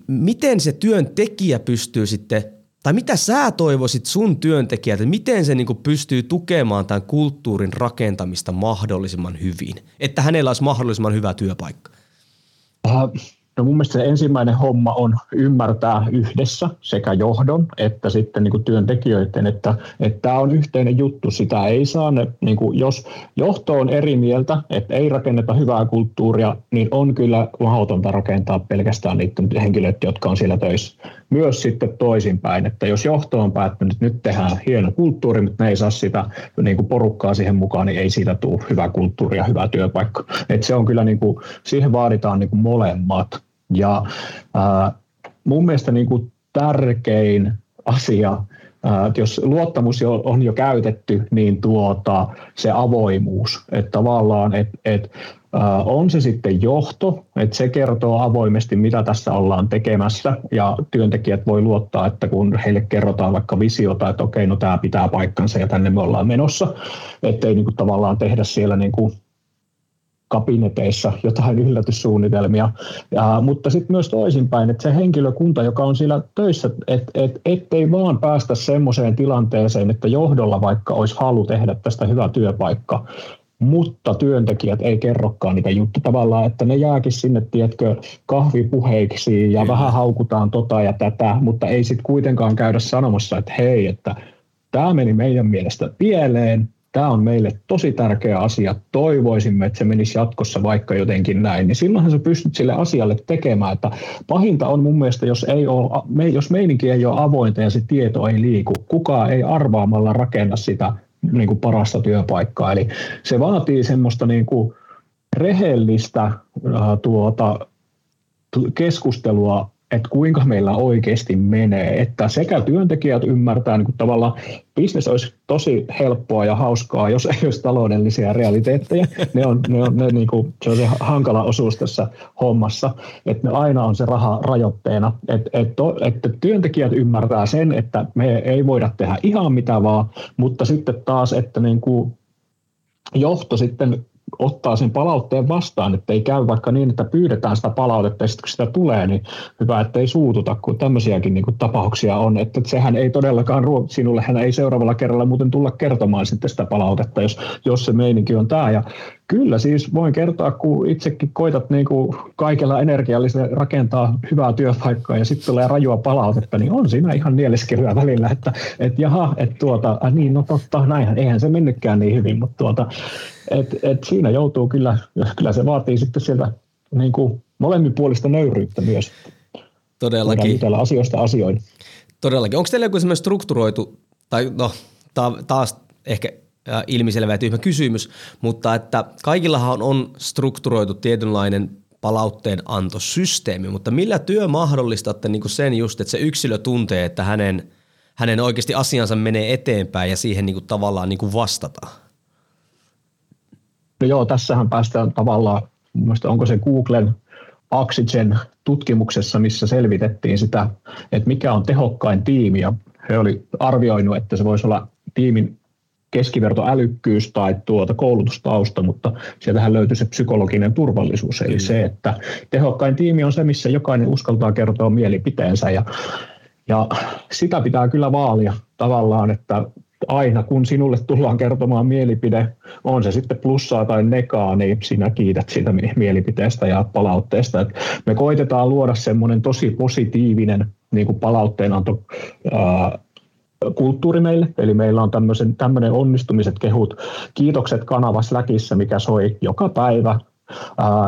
miten se työntekijä pystyy sitten, tai mitä sä toivoisit sun työntekijältä, miten se niinku pystyy tukemaan tämän kulttuurin rakentamista mahdollisimman hyvin, että hänellä olisi mahdollisimman hyvä työpaikka? No mun mielestä se ensimmäinen homma on ymmärtää yhdessä sekä johdon että sitten niin kuin työntekijöiden, että tämä on yhteinen juttu, sitä ei saa, niin kuin jos johto on eri mieltä, että ei rakenneta hyvää kulttuuria, niin on kyllä mahdotonta rakentaa pelkästään niitä henkilöitä, jotka on siellä töissä. Myös sitten toisinpäin, että jos johto on päättänyt, että nyt tehdään hieno kulttuuri, mutta ne ei saa sitä niin kuin porukkaa siihen mukaan, niin ei siitä tule hyvää kulttuuria, hyvää työpaikkaa. Että se on kyllä, niin kuin, siihen vaaditaan niin kuin molemmat. Ja mun mielestä niin kuin tärkein asia, jos luottamus on jo käytetty, niin se avoimuus. Että tavallaan, on se sitten johto, että se kertoo avoimesti, mitä tässä ollaan tekemässä, ja työntekijät voi luottaa, että kun heille kerrotaan vaikka visiota, että okei, no tämä pitää paikkansa ja tänne me ollaan menossa, ettei niin kuin tavallaan tehdä siellä niin kuin kabineteissa jotain yllätyssuunnitelmia, mutta sitten myös toisinpäin, että se henkilökunta, joka on siellä töissä, ettei vaan päästä semmoiseen tilanteeseen, että johdolla vaikka olisi halu tehdä tästä hyvä työpaikka, mutta työntekijät ei kerrokaan niitä juttuja tavallaan, että ne jääkin sinne, tiedätkö, kahvipuheiksi ja vähän haukutaan tota ja tätä, mutta ei sitten kuitenkaan käydä sanomassa, että hei, että tämä meni meidän mielestä pieleen, tämä on meille tosi tärkeä asia, toivoisimme, että se menisi jatkossa vaikka jotenkin näin, niin silloinhan sä pystyt sille asialle tekemään, että pahinta on mun mielestä, jos meininki ei ole avointa ja se tieto ei liiku, kukaan ei arvaamalla rakenna sitä niin kuin parasta työpaikkaa, eli se vaatii semmoista niin kuin rehellistä keskustelua, että kuinka meillä oikeasti menee, että sekä työntekijät ymmärtää, niin kuin tavallaan bisnes olisi tosi helppoa ja hauskaa, jos ei olisi taloudellisia realiteetteja, se on se hankala osuus tässä hommassa, että aina on se raha rajoitteena, että työntekijät ymmärtää sen, että me ei voida tehdä ihan mitä vaan, mutta sitten taas, että niin kuin johto sitten ottaa sen palautteen vastaan, että ei käy vaikka niin, että pyydetään sitä palautetta ja sitten kun sitä tulee, niin hyvä, että ei suututa, kun tämmöisiäkin niin kuin tapauksia on, että sehän ei todellakaan, sinullehän ei seuraavalla kerralla muuten tulla kertomaan sitten sitä palautetta, jos se meininki on tämä. Ja kyllä siis voin kertoa, kun itsekin koitat niin kuin kaikella energiallisella rakentaa hyvää työpaikkaa ja sitten tulee rajua palautetta, niin on siinä ihan nieleskelyä välillä, että jaha, että niin no totta, näinhän, eihän se mennytkään niin hyvin, mutta siinä joutuu kyllä se vaatii sitten sieltä niin kuin molemminpuolista nöyryyttä myös. Todellakin. Voidaan jutella asioista asioin. Todellakin. Onko teillä joku semmoinen strukturoitu, tai no taas ehkä ilmiselvä ja tyhmä kysymys, mutta että kaikillahan on strukturoitu tietynlainen palautteen antosysteemi, mutta millä työ mahdollistatte niin kuin sen just, että se yksilö tuntee, että hänen oikeasti asiansa menee eteenpäin ja siihen niin kuin tavallaan niin kuin vastataan? No joo, tässähän päästään tavallaan, onko se Googlen Oxygen-tutkimuksessa, missä selvitettiin sitä, että mikä on tehokkain tiimi, ja he oli arvioinut, että se voisi olla tiimin keskivertoälykkyys tai koulutustausta, mutta sieltähän löytyy se psykologinen turvallisuus, eli se, että tehokkain tiimi on se, missä jokainen uskaltaa kertoa mielipiteensä, ja Ja sitä pitää kyllä vaalia tavallaan, että aina kun sinulle tullaan kertomaan mielipide, on se sitten plussaa tai negaa, niin sinä kiität siitä mielipiteestä ja palautteesta. Et me koitetaan luoda semmoinen tosi positiivinen niin kuin palautteenanto kulttuuri meille, eli meillä on tämmöinen onnistumiset, kehut, kiitokset kanava Slackissa, mikä soi joka päivä.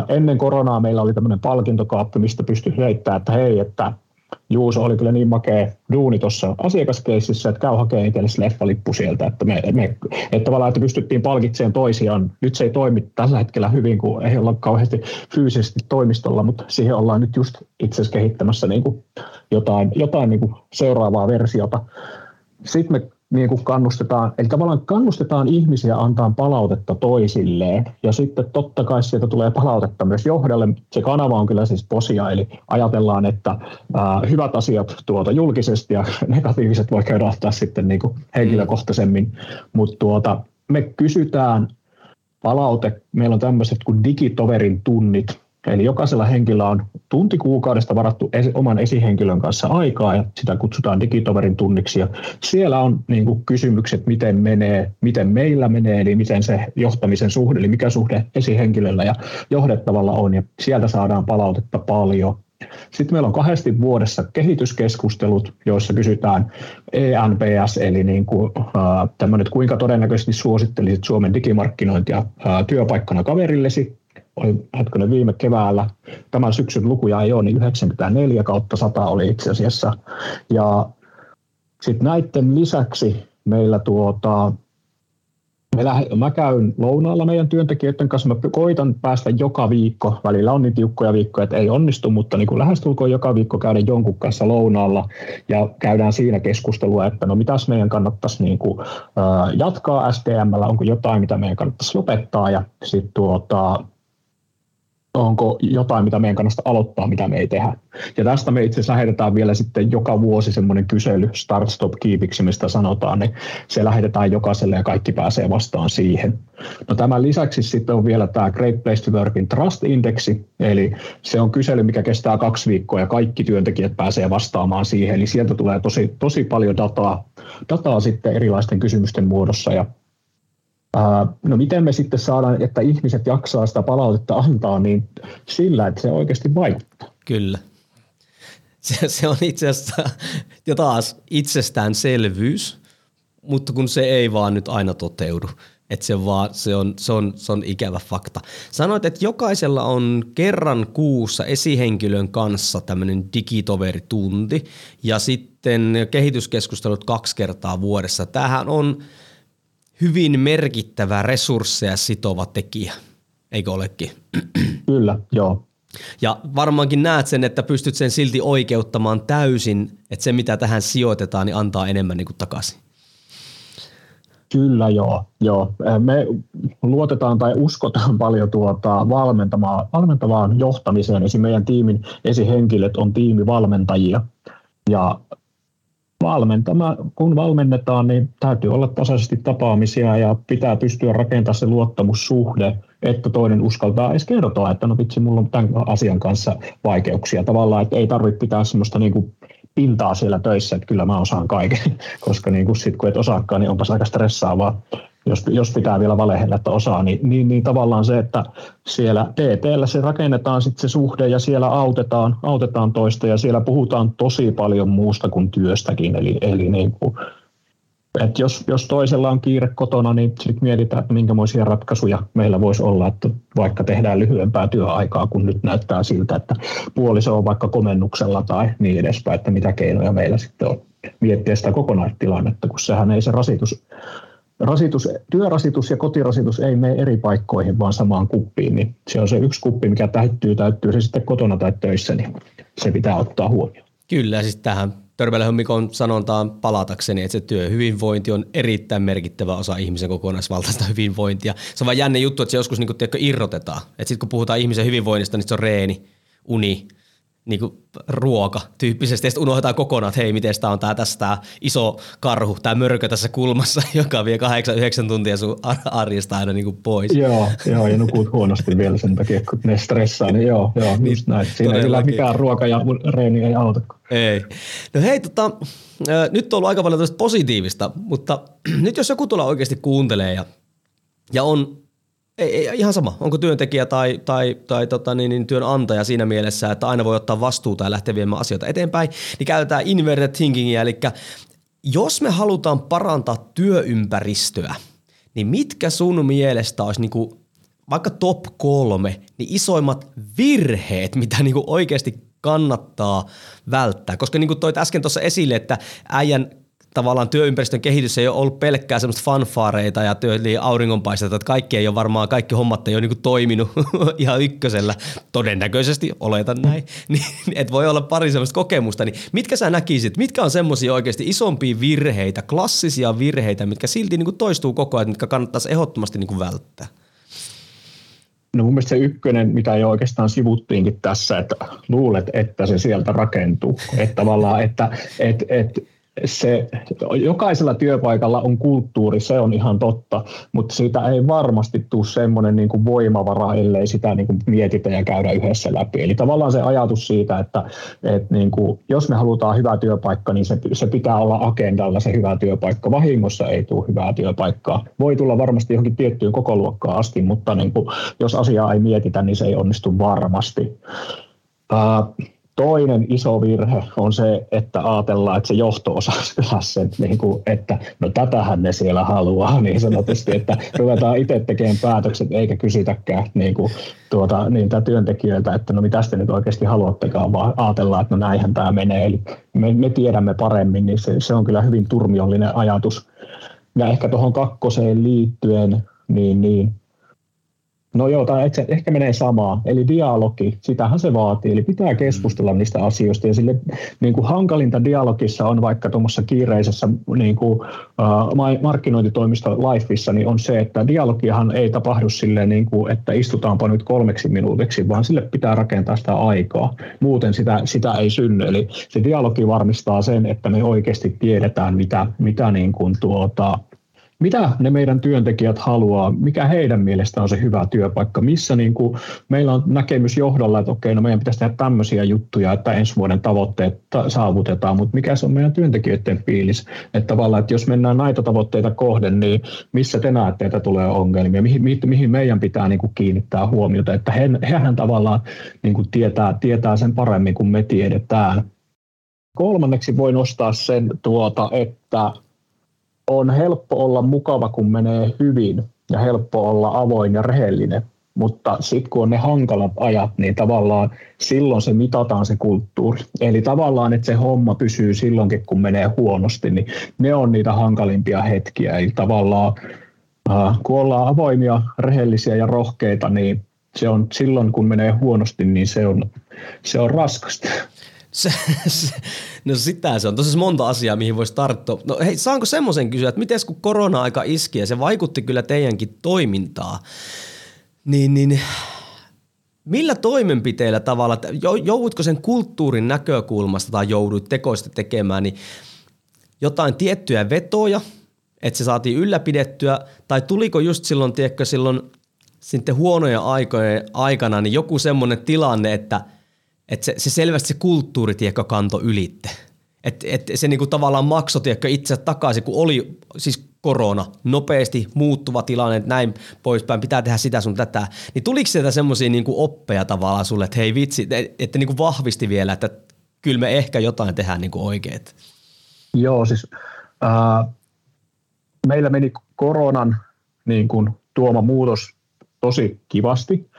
Ennen koronaa meillä oli tämmöinen palkintokaappi, mistä pystyi heittämään, että hei, että Juuso oli kyllä niin makea duuni tuossa asiakaskeississä, että käy hakemaan itsellesi leffalippu sieltä, että me pystyttiin palkitsemaan toisiaan. Nyt se ei toimi tällä hetkellä hyvin, kun ei olla kauheasti fyysisesti toimistolla, mutta siihen ollaan nyt just itse asiassa kehittämässä niin kuin jotain niin kuin seuraavaa versiota. Sitten me niin kuin kannustetaan, eli tavallaan kannustetaan ihmisiä antaa palautetta toisilleen, ja sitten totta kai sieltä tulee palautetta myös johdolle. Se kanava on kyllä siis posia, eli ajatellaan, että hyvät asiat julkisesti ja negatiiviset voi käydä ottaa sitten niin kuin henkilökohtaisemmin, mutta me kysytään palaute, meillä on tämmöiset kuin digitoverin tunnit, eli jokaisella henkilöllä on tunti kuukaudesta varattu oman esihenkilön kanssa aikaa, ja sitä kutsutaan digitoverin tunniksi. Ja siellä on niin kuin kysymykset, miten meillä menee, eli miten se johtamisen suhde, eli mikä suhde esihenkilöllä ja johdettavalla on, ja sieltä saadaan palautetta paljon. Sitten meillä on 2 vuodessa kehityskeskustelut, joissa kysytään ENPS, eli niin kuin, tämmöinen, kuinka todennäköisesti suosittelisit Suomen digimarkkinointia työpaikkana kaverillesi. Oli viime keväällä, tämän syksyn lukuja ei ole, niin 94/100 oli itse asiassa. Ja sitten näiden lisäksi meillä mä käyn lounaalla meidän työntekijöiden kanssa, mä koitan päästä joka viikko, välillä on niin tiukkoja viikkoja, että ei onnistu, mutta niin kuin lähestulkoon joka viikko käydään jonkun kanssa lounaalla ja käydään siinä keskustelua, että no mitäs meidän kannattaisi niin kuin jatkaa STM:llä, onko jotain, mitä meidän kannattaisi lopettaa, ja sitten onko jotain, mitä meidän kannasta aloittaa, mitä me ei tehdä. Ja tästä me itse asiassa lähetetään vielä sitten joka vuosi semmoinen kysely, Start Stop Keepiksi, mistä sanotaan, niin se lähetetään jokaiselle ja kaikki pääsee vastaan siihen. No tämän lisäksi sitten on vielä tämä Great Place to Workin Trust-indeksi, eli se on kysely, mikä kestää 2 viikkoa ja kaikki työntekijät pääsee vastaamaan siihen, eli sieltä tulee tosi paljon dataa sitten erilaisten kysymysten muodossa. Ja no miten me sitten saadaan, että ihmiset jaksaa sitä palautetta antaa, niin sillä, että se oikeasti vaikuttaa. Kyllä. Se on itse asiassa jo taas itsestäänselvyys, mutta kun se ei vaan nyt aina toteudu. Että se on ikävä fakta. Sanoit, että jokaisella on kerran kuussa esihenkilön kanssa tämmöinen digitoveritunti ja sitten kehityskeskustelut 2 kertaa vuodessa. Tämähän on hyvin merkittävä resursseja sitova tekijä, eikö olekin? Kyllä, joo. Ja varmaankin näet sen, että pystyt sen silti oikeuttamaan täysin, että se mitä tähän sijoitetaan, niin antaa enemmän niin kuin takaisin. Kyllä, joo. Me luotetaan tai uskotaan paljon valmentavaan johtamiseen. Esimerkiksi meidän tiimin esihenkilöt on tiimivalmentajia ja kun valmennetaan, niin täytyy olla tasaisesti tapaamisia ja pitää pystyä rakentamaan se luottamussuhde, että toinen uskaltaa edes kertoa, että no vitsi, mulla on tämän asian kanssa vaikeuksia. Tavallaan, että ei tarvitse pitää semmoista niin kuin pintaa siellä töissä, että kyllä mä osaan kaiken, koska niin kuin sit, kun et osaakaan, niin onpas aika stressaavaa. Jos pitää vielä valehella, että osaa, niin tavallaan se, että siellä TT:llä se rakennetaan sitten se suhde ja siellä autetaan toista ja siellä puhutaan tosi paljon muusta kuin työstäkin. Eli niin kuin, että jos toisella on kiire kotona, niin sitten mietitään, että minkämoisia ratkaisuja meillä voisi olla, että vaikka tehdään lyhyempää työaikaa, kun nyt näyttää siltä, että puoliso on vaikka komennuksella tai niin edespäin, että mitä keinoja meillä sitten on miettiä sitä kokonaistilannetta, kun sehän ei se työrasitus ja kotirasitus ei mene eri paikkoihin, vaan samaan kuppiin, niin se on se yksi kuppi, mikä täyttyy se sitten kotona tai töissä, niin se pitää ottaa huomioon. Kyllä, siis tähän Törmäläisen Mikon sanontaan palatakseni, että se työhyvinvointi on erittäin merkittävä osa ihmisen kokonaisvaltaista hyvinvointia. Se on vaan jänne juttu, että se joskus niin kuin irrotetaan. Sitten kun puhutaan ihmisen hyvinvoinnista, niin se on reeni, uni, niin kuin ruoka tyyppisesti, ja sitten unohdetaan kokonaan, että hei, miten tämä on tämä iso karhu, tämä mörkö tässä kulmassa, joka vie 8-9 tuntia sun arjesta aina niin kuin pois. Joo, ja nukut huonosti vielä sen takia, kun ne stressaa, niin joo, just näin. Siinä ei ole mikään ruoka ja reeni ei auta. Ei. No hei, nyt on ollut aika paljon positiivista, mutta nyt jos joku tuolla oikeasti kuuntelee ja on... Ei, ihan sama, onko työntekijä tai työnantaja siinä mielessä, että aina voi ottaa vastuuta ja lähteä viemään asioita eteenpäin, niin käytetään inverted thinkingia, eli jos me halutaan parantaa työympäristöä, niin mitkä sun mielestä olisi niinku, vaikka top 3, niin isoimmat virheet, mitä niinku oikeasti kannattaa välttää, koska niin kuin toit äsken tuossa esille, että äijän tavallaan työympäristön kehitys ei ole ollut pelkkää semmoista fanfaareita ja auringonpaistetta, että kaikki hommat ei ole niin kuin toiminut ihan ykkösellä, todennäköisesti, oletan näin, niin et voi olla pari semmoista kokemusta, niin mitkä sä näkisit, mitkä on semmoisia oikeasti isompia virheitä, klassisia virheitä, mitkä silti niin kuin toistuu koko ajan, mitkä kannattaisi ehdottomasti niin kuin välttää? No mun mielestä se ykkönen, mitä jo oikeastaan sivuttiinkin tässä, että luulet, että se sieltä rakentuu, että tavallaan, se, jokaisella työpaikalla on kulttuuri, se on ihan totta, mutta siitä ei varmasti tule semmoinen niin kuin voimavara, ellei sitä niin kuin mietitä ja käydä yhdessä läpi. Eli tavallaan se ajatus siitä, että niin kuin, jos me halutaan hyvä työpaikka, niin se pitää olla agendalla se hyvä työpaikka. Vahingossa ei tule hyvää työpaikkaa. Voi tulla varmasti johonkin tiettyyn kokoluokkaan asti, mutta niin kuin, jos asiaa ei mietitä, niin se ei onnistu varmasti. Toinen iso virhe on se, että ajatellaan, että se johto osaa sen, niin kuin, että no tätähän ne siellä haluaa, niin sanotusti, että ruvetaan itse tekemään päätökset eikä kysytäkään niitä työntekijöiltä, että no mitäs te nyt oikeasti haluattekaan, vaan ajatellaan, että no näinhän tämä menee, eli me tiedämme paremmin, niin se on kyllä hyvin turmiollinen ajatus. Ja ehkä tuohon 2 liittyen, niin no joo, tämä ehkä menee samaan, eli dialogi, sitähän se vaatii, eli pitää keskustella niistä asioista, ja sille niin kuin hankalinta dialogissa on vaikka tuommoisessa kiireisessä niin kuin, markkinointitoimisto Lifeissa, niin on se, että dialogiahan ei tapahdu silleen, niin kuin, että istutaanpa nyt 3 minuutiksi, vaan sille pitää rakentaa sitä aikaa, muuten sitä ei synny, eli se dialogi varmistaa sen, että me oikeasti tiedetään, mitä niin kuin mitä ne meidän työntekijät haluaa, mikä heidän mielestään on se hyvä työpaikka, missä niin kuin meillä on näkemys johdolla, että okei, no meidän pitäisi tehdä tämmöisiä juttuja, että ensi vuoden tavoitteet saavutetaan, mutta mikä se on meidän työntekijöiden fiilis, että tavallaan, että jos mennään näitä tavoitteita kohden, niin missä te näette, että tulee ongelmia, mihin meidän pitää niin kuin kiinnittää huomiota, että hehän tavallaan niin kuin tietää sen paremmin kuin me tiedetään. 3. voi nostaa sen, että on helppo olla mukava, kun menee hyvin, ja helppo olla avoin ja rehellinen, mutta sitten kun on ne hankalat ajat, niin tavallaan silloin se mitataan se kulttuuri. Eli tavallaan, että se homma pysyy silloinkin, kun menee huonosti, niin ne on niitä hankalimpia hetkiä. Eli tavallaan, kun ollaan avoimia, rehellisiä ja rohkeita, niin se on silloin, kun menee huonosti, niin se on raskasta. No sitä se on. Tosiaan monta asiaa, mihin voisi tarttua. No hei, saanko semmoisen kysyä, että miten kun korona-aika iski ja se vaikutti kyllä teidänkin toimintaa, niin millä toimenpiteillä tavalla, joudutko sen kulttuurin näkökulmasta tai jouduit tekoista tekemään, niin jotain tiettyjä vetoja, että se saatiin ylläpidettyä, tai tuliko just silloin, tiedätkö, sitten huonojen aikojen aikana niin joku semmoinen tilanne, että se selvästi se kulttuuri, tiedätkö, kanto ylitte. Että se niinku tavallaan maksoi, tiedätkö, itse takaisin, kun oli siis korona, nopeasti muuttuva tilanne, näin poispäin, pitää tehdä sitä sun tätä. Niin tuliko sieltä semmoisia niinku oppeja tavallaan sulle, että hei vitsi, että niinku vahvisti vielä, että kyllä me ehkä jotain tehdään niinku oikeet? Joo, siis meillä meni koronan niin kuin tuoma muutos tosi kivasti.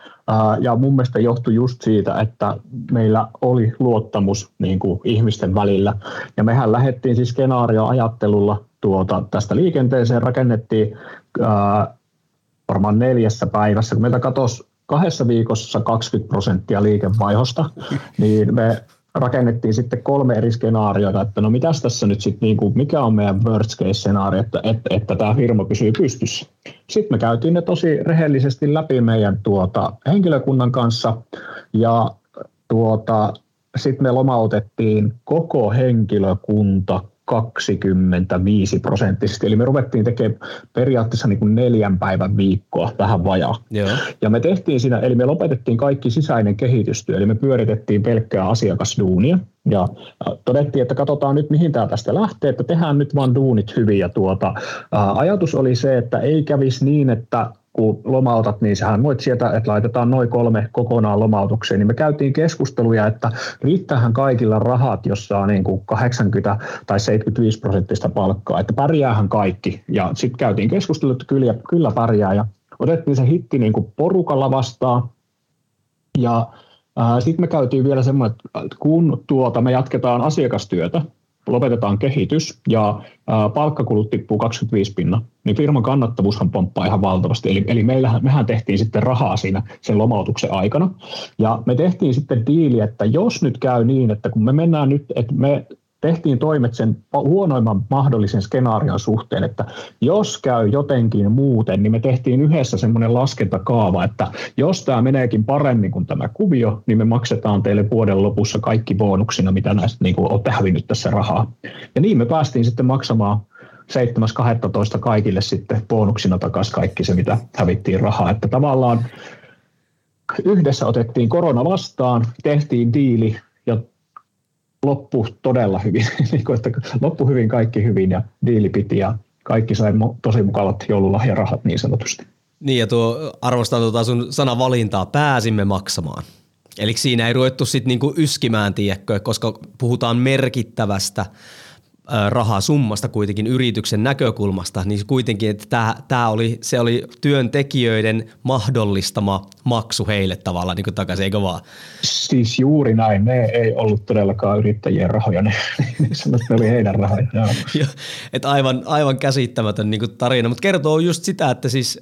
Ja mun mielestä johtui just siitä, että meillä oli luottamus niin kuin ihmisten välillä. Ja mehän lähdettiin siis skenaarioajattelulla tästä liikenteeseen, rakennettiin varmaan 4 päivässä, kun meiltä katosi 2 viikossa 20% liikevaihdosta, niin me rakennettiin sitten 3 eri skenaarioita, että no mitäs tässä nyt sitten, niin kuin, mikä on meidän worst case scenario, että tämä firma pysyy pystyssä. Sitten me käytiin ne tosi rehellisesti läpi meidän henkilökunnan kanssa ja sitten me lomautettiin koko henkilökunta 25%, eli me ruvettiin tekemään periaatteessa niin kuin 4 päivän viikkoa, vähän vajaa. Joo. Ja me tehtiin siinä, eli me lopetettiin kaikki sisäinen kehitystyö, eli me pyöritettiin pelkkää asiakasduunia ja todettiin, että katsotaan nyt mihin tämä tästä lähtee, että tehdään nyt vaan duunit hyvin ja ajatus oli se, että ei kävisi niin, että kun lomautat, niin sähän voit sieltä, että laitetaan noin 3 kokonaan lomautukseen, niin me käytiin keskusteluja, että riittäähän kaikilla rahat, jos saa niin kuin 80 tai 75% palkkaa, että pärjäähän kaikki, ja sitten käytiin keskustelua, että kyllä pärjää, ja otettiin se hitti niin kuin porukalla vastaan, ja sitten me käytiin vielä semmoinen, että kun me jatketaan asiakastyötä, lopetetaan kehitys ja palkkakulut tippuu 25%, niin firman kannattavuushan pomppaa ihan valtavasti. Eli mehän tehtiin sitten rahaa siinä sen lomautuksen aikana. Ja me tehtiin sitten diili, että jos nyt käy niin, että kun me mennään nyt, että me tehtiin toimet sen huonoimman mahdollisen skenaarion suhteen, että jos käy jotenkin muuten, niin me tehtiin yhdessä semmoinen laskentakaava, että jos tämä meneekin paremmin kuin tämä kuvio, niin me maksetaan teille vuoden lopussa kaikki bonuksina, mitä näistä niin kuin olette hävinnyt tässä rahaa. Ja niin me päästiin sitten maksamaan 7.12. kaikille sitten bonuksina takaisin kaikki se, mitä hävittiin rahaa, että tavallaan yhdessä otettiin korona vastaan, tehtiin diili ja loppu todella hyvin, että loppu hyvin, kaikki hyvin ja diili piti ja kaikki sai tosi mukavat joululahjarahat niin sanotusti. Niin ja arvostan sun sanavalintaa, pääsimme maksamaan. Eli siinä ei ruvettu sitten niinku yskimään, tiedätkö, koska puhutaan merkittävästä rahasummasta kuitenkin yrityksen näkökulmasta, niin kuitenkin että se oli työntekijöiden mahdollistama maksu heille tavallaan niin kuin takaisin, eikö vaan? Siis juuri näin, ne ei ollut todellakaan yrittäjien rahoja, ne oli heidän rahoja. Että aivan käsittämätön niin kuin tarina, mutta kertoo just sitä, että siis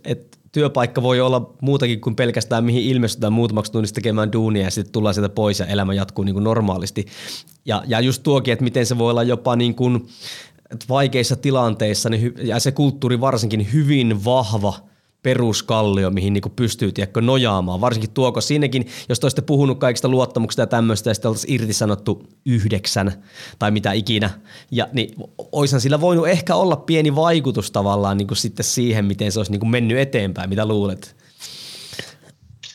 työpaikka voi olla muutakin kuin pelkästään mihin ilmestytään muutamaksi tunnista tekemään duunia ja sitten tullaan sieltä pois ja elämä jatkuu niin kuin normaalisti. Ja just tuokin, että miten se voi olla jopa niin kuin, vaikeissa tilanteissa niin ja se kulttuuri varsinkin hyvin vahva peruskallio, mihin niin kuin pystyy tiedätkö, nojaamaan. Varsinkin tuoko siinäkin, jos te olisitte puhunut kaikista luottamuksista ja tämmöistä ja sitten oltaisiin irtisanottu 9 tai mitä ikinä, ja, niin oishan sillä voinut ehkä olla pieni vaikutus tavallaan niin kuin sitten siihen, miten se olisi niin kuin mennyt eteenpäin, mitä luulet?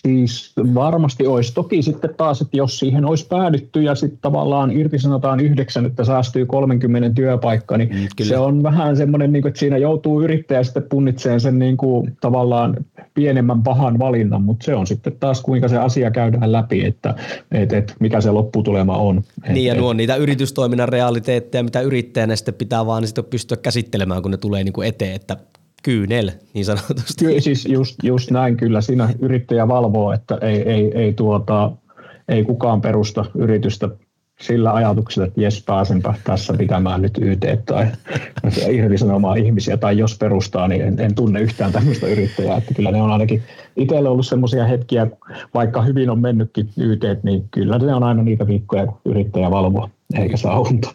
Siis varmasti olisi. Toki sitten taas, että jos siihen olisi päädytty ja sitten tavallaan irtisanotaan 9, että säästyy 30 työpaikkaa, niin kyllä. Se on vähän semmoinen, että siinä joutuu yrittäjä sitten punnitseen sen niin kuin tavallaan pienemmän pahan valinnan, mutta se on sitten taas kuinka se asia käydään läpi, että mikä se lopputulema on. Niin ja nuo niitä yritystoiminnan realiteetteja, mitä yrittäjänä sitten pitää vaan sitten pystyä käsittelemään, kun ne tulee niin kuin eteen, että kyynel, niin sanotusti. Kyllä, siis just näin kyllä. Siinä yrittäjä valvoo, että ei kukaan perusta yritystä sillä ajatuksella, että jes pääsenpä tässä pitämään nyt YT tai irtisanomaan ihmisiä, tai jos perustaa, niin en tunne yhtään tämmöistä yrittäjää. Että kyllä ne on ainakin itsellä ollut semmoisia hetkiä, vaikka hyvin on mennytkin YT, niin kyllä ne on aina niitä viikkoja, kun yrittäjä valvoo, eikä saa unta.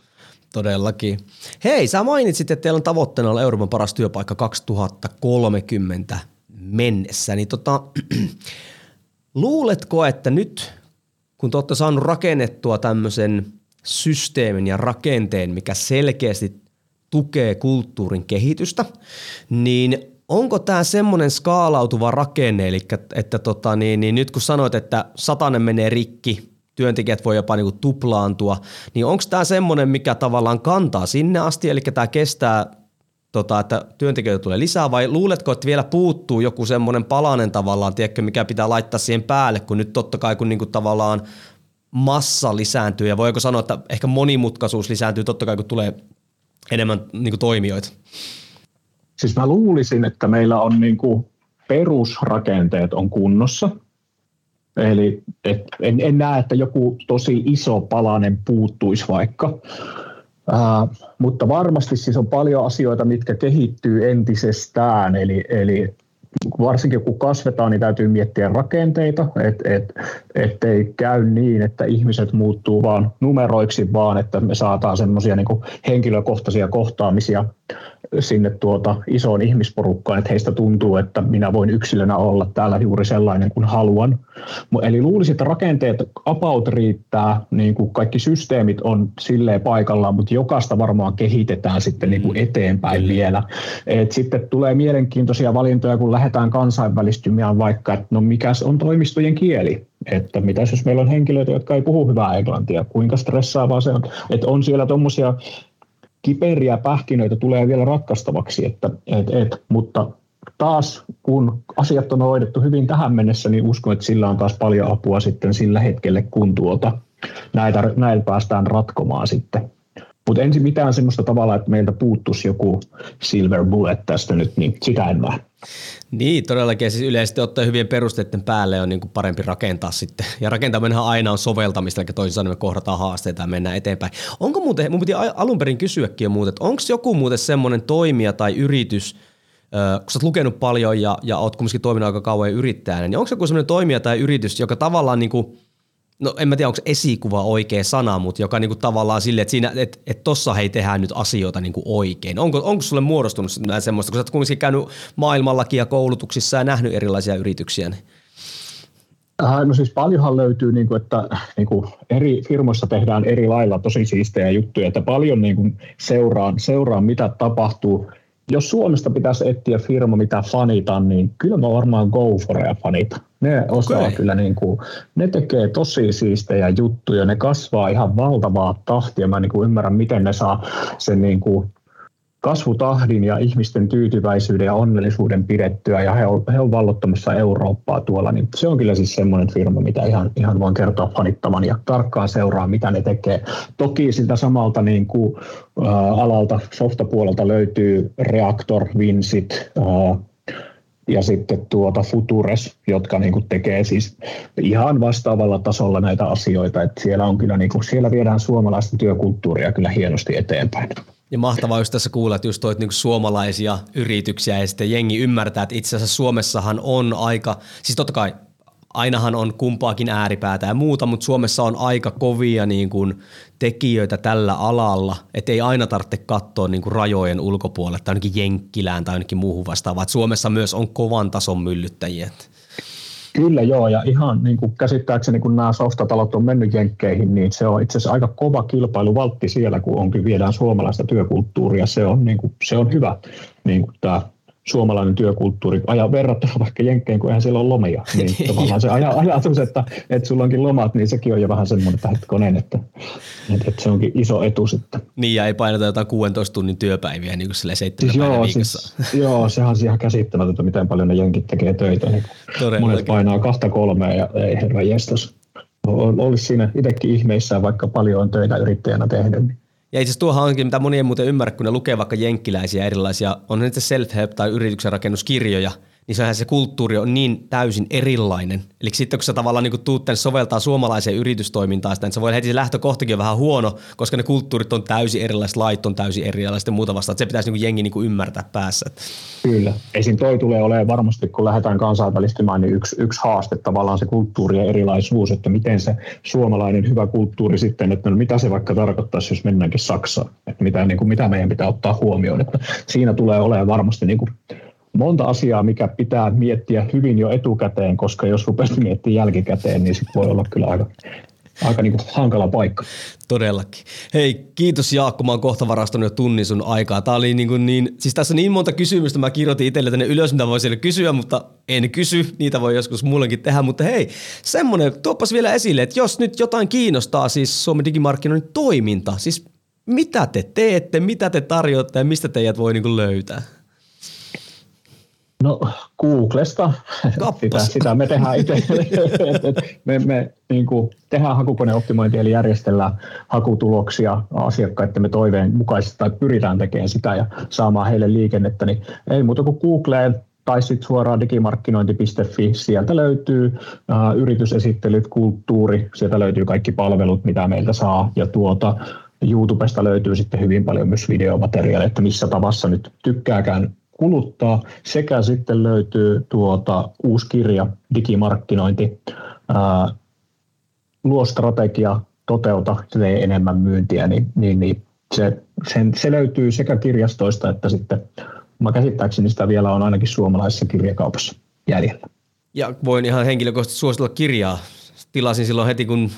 Todellakin. Hei, sä mainitsit, että teillä on tavoitteena olla Euroopan paras työpaikka 2030 mennessä. Niin luuletko, että nyt kun te olette saanut rakennettua tämmöisen systeemin ja rakenteen, mikä selkeästi tukee kulttuurin kehitystä, niin onko tämä semmoinen skaalautuva rakenne, eli että niin nyt kun sanoit, että 100 menee rikki, työntekijät voi jopa niinku tuplaantua, niin onko tämä semmoinen, mikä tavallaan kantaa sinne asti, eli tämä kestää, että työntekijöitä tulee lisää, vai luuletko, että vielä puuttuu joku semmoinen palanen tavallaan, tiedätkö, mikä pitää laittaa siihen päälle, kun nyt totta kai kun niinku tavallaan massa lisääntyy, ja voiko sanoa, että ehkä monimutkaisuus lisääntyy totta kai, kun tulee enemmän niinku toimijoita? Siis mä luulisin, että meillä on niinku perusrakenteet on kunnossa. Eli en näe, että joku tosi iso palanen puuttuisi vaikka, mutta varmasti siis on paljon asioita, mitkä kehittyy entisestään, eli varsinkin kun kasvetaan, niin täytyy miettiä rakenteita, ettei käy niin, että ihmiset muuttuu vaan numeroiksi, vaan että me saadaan semmoisia niin kuin henkilökohtaisia kohtaamisia sinne isoon ihmisporukkaan, että heistä tuntuu, että minä voin yksilönä olla täällä juuri sellainen kuin haluan. Eli luulisin, että rakenteet about riittää, niin kuin kaikki systeemit on silleen paikallaan, mutta jokaista varmaan kehitetään sitten niin kuin eteenpäin vielä. Et sitten tulee mielenkiintoisia valintoja, kun lähdetään kansainvälistymään vaikka, että no mikäs on toimistojen kieli? Että mitäs jos meillä on henkilöitä, jotka ei puhu hyvää englantia, kuinka stressaavaa se on? Että on siellä tuommoisia kiperiä pähkinöitä tulee vielä ratkaistavaksi, mutta taas kun asiat on hoidettu hyvin tähän mennessä, niin uskon, että sillä on taas paljon apua sitten sillä hetkelle, kun näillä päästään ratkomaan sitten. Mutta ensin mitään semmoista tavalla, että meiltä puuttuisi joku silver bullet tästä nyt, niin sitä en näe. Niin, todellakin. Siis yleisesti ottaen hyvien perusteiden päälle on niin kuin parempi rakentaa sitten. Ja rakentaminenhan aina on soveltamista, eli toisin sanoen me kohdataan haasteita ja mennään eteenpäin. Onko muuten, mun piti alun perin kysyäkin jo muuten, että onko joku muuten semmoinen toimija tai yritys, kun sä oot lukenut paljon ja oot kumminkin toiminut aika kauan yrittäjänä, niin onko joku semmoinen toimija tai yritys, joka tavallaan niin kuin, no en mä tiedä, onko esikuva oikea sana, mutta joka niinku tavallaan silleen, että siinä, et tossa hei tehdään nyt asioita niinku oikein. Onko sulle muodostunut semmoista, kun sä oot kuitenkin käynyt maailmallakin ja koulutuksissa ja nähnyt erilaisia yrityksiä? Niin. No siis paljonhan löytyy, että eri firmoissa tehdään eri lailla tosi siistejä juttuja, että paljon seuraa mitä tapahtuu. Jos Suomesta pitäisi etsiä firma, mitä fanitan, niin kyllä mä varmaan Goforea fanitan. Ne osaa kyllä, ne tekee tosi siistejä juttuja, ne kasvaa ihan valtavaa tahtia. Mä ymmärrän, miten ne saa sen kasvutahdin ja ihmisten tyytyväisyyden ja onnellisuuden pidettyä, ja he on vallottamassa Eurooppaa tuolla. Niin se on kyllä siis semmoinen firma, mitä ihan voin kertoa fanittavan ja tarkkaan seuraa, mitä ne tekee. Toki siltä samalta alalta, softapuolelta löytyy Reaktor, Winsit, ja sitten Futures, jotka tekee siis ihan vastaavalla tasolla näitä asioita. Et siellä on kyllä siellä viedään suomalaista työkulttuuria kyllä hienosti eteenpäin. Ja mahtavaa just tässä kuulla, että just toit suomalaisia yrityksiä ja sitten jengi ymmärtää, että itse asiassa Suomessahan on aika, siis totta kai ainahan on kumpaakin ääripäätä ja muuta, mutta Suomessa on aika kovia tekijöitä tällä alalla, että ei aina tarvitse katsoa rajojen ulkopuolelle tai ainakin Jenkkilään tai ainakin muuhun vastaavaan, että Suomessa myös on kovan tason myllyttäjiä. Kyllä joo, ja ihan käsittääkseni kun nämä softatalot on mennyt Jenkkeihin, niin se on itse asiassa aika kova kilpailuvaltti siellä, kun onkin viedään suomalaista työkulttuuria. Se on hyvä tämä suomalainen työkulttuuri verrattuna vaikka Jenkkeihin, kun eihän siellä ole lomia. Niin tavallaan se ajatus, että sulla onkin lomat, niin sekin on jo vähän semmoinen hetkonen, että se onkin iso etu sitten. Niin, ja ei paineta jotain 16 tunnin työpäiviä niin kuin sillä 7 päivän viikossa. Siis, joo, sehän on ihan käsittämätöntä, miten paljon ne jenkit tekee töitä. Niin monet painaa 2-3 ja ei herra jestas. Olisi siinä itsekin ihmeissään, vaikka paljon on töitä yrittäjänä tehnyt. Niin. Ja itse asiassa tuohan onkin, mitä moni ei muuten ymmärrä, kun ne lukee vaikka jenkkiläisiä erilaisia, on niitä self-help tai yrityksen rakennuskirjoja, niin sehän se kulttuuri on niin täysin erilainen. Eli sitten kun sä tavallaan niin kun tuut tänne soveltaa suomalaiseen yritystoimintaan, niin se voi heti se lähtökohtakin on vähän huono, koska ne kulttuurit on täysin erilaiset, lait on täysin erilaiset ja muuta vastaan. Se pitäisi jengi ymmärtää päässä. Kyllä. Esim. Toi tulee olemaan varmasti, kun lähdetään kansainvälistymään, niin yksi haaste tavallaan se kulttuuri ja erilaisuus, että miten se suomalainen hyvä kulttuuri sitten, että no mitä se vaikka tarkoittaisi, jos mennäänkin Saksaan, että mitä meidän pitää ottaa huomioon. Että siinä tulee olemaan varmasti monta asiaa, mikä pitää miettiä hyvin jo etukäteen, koska jos rupeat miettimään jälkikäteen, niin sit voi olla kyllä aika hankala paikka. Todellakin. Hei, kiitos Jaakko, mä oon kohta varastanut jo tunnin sun aikaa. Tää oli siis tässä on niin monta kysymystä, mä kirjoitin itselle tänne ylös, mitä voi siellä kysyä, mutta en kysy, niitä voi joskus mullekin tehdä, mutta hei, semmonen, tuoppas vielä esille, että jos nyt jotain kiinnostaa siis Suomen digimarkkinoinnin toiminta, siis mitä te teette, mitä te tarjoatte ja mistä teidät voi löytää? No Googlesta, sitä me tehdään itse, me tehdään hakukoneoptimointi eli järjestellään hakutuloksia asiakkaittemme toiveen mukaisesti tai pyritään tekemään sitä ja saamaan heille liikennettä, niin ei muuta kuin Googleen tai sitten suoraan digimarkkinointi.fi, sieltä löytyy yritysesittelyt, kulttuuri, sieltä löytyy kaikki palvelut mitä meiltä saa ja YouTubesta löytyy sitten hyvin paljon myös videomateriaalia, että missä tavassa nyt tykkääkään kuluttaa, sekä sitten löytyy uusi kirja, digimarkkinointi, luo strategia, toteuta, tee enemmän myyntiä, niin se Se löytyy sekä kirjastoista että sitten, mä käsittääkseni sitä vielä on ainakin suomalaisessa kirjakaupassa jäljellä. Ja voin ihan henkilökohtaisesti suositella kirjaa. Tilasin silloin heti, kun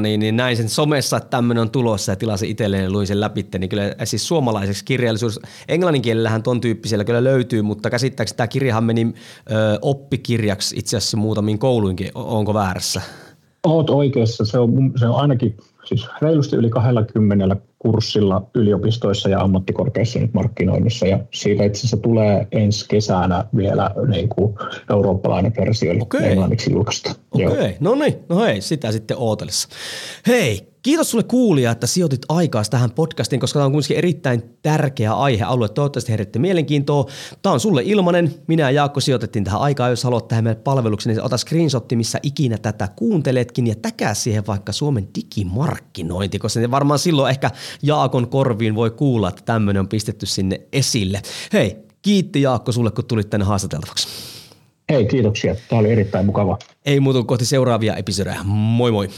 niin näin sen somessa, että tämmöinen on tulossa ja tilasin itselleen ja luin sen läpi. Niin kyllä siis suomalaiseksi kirjallisuus, englanninkielellähän ton tyyppisellä kyllä löytyy, mutta käsittääkseni tämä kirjahan meni oppikirjaksi itse asiassa muutamiin kouluinkin. Onko väärässä? Oot oikeassa. Se on ainakin siis reilusti yli 20 kurssilla yliopistoissa ja ammattikorkeissa nyt markkinoinnissa. Ja siitä itse asiassa tulee ensi kesänä vielä niin kuin eurooppalainen versio, eli englanniksi julkaista. Okei. No niin, no hei, sitä sitten ootellessa. Hei, kiitos sulle kuulija, että sijoitit aikaa tähän podcastiin, koska tämä on kuitenkin erittäin tärkeä aihealue. Toivottavasti herätti mielenkiintoa. Tämä on sulle ilmanen. Minä ja Jaakko sijoitettiin tähän aikaa. Jos haluat tähän meidän palvelukseen, niin ota screenshotti, missä ikinä tätä kuunteletkin ja täkää siihen vaikka Suomen digimarkkinointi, koska ne varmaan silloin ehkä Jaakon korviin voi kuulla, että tämmöinen on pistetty sinne esille. Hei, kiitti Jaakko sulle, kun tulit tänne haastateltavaksi. Hei, kiitoksia. Tämä oli erittäin mukava. Ei muutu kohti seuraavia episodejä. Moi moi.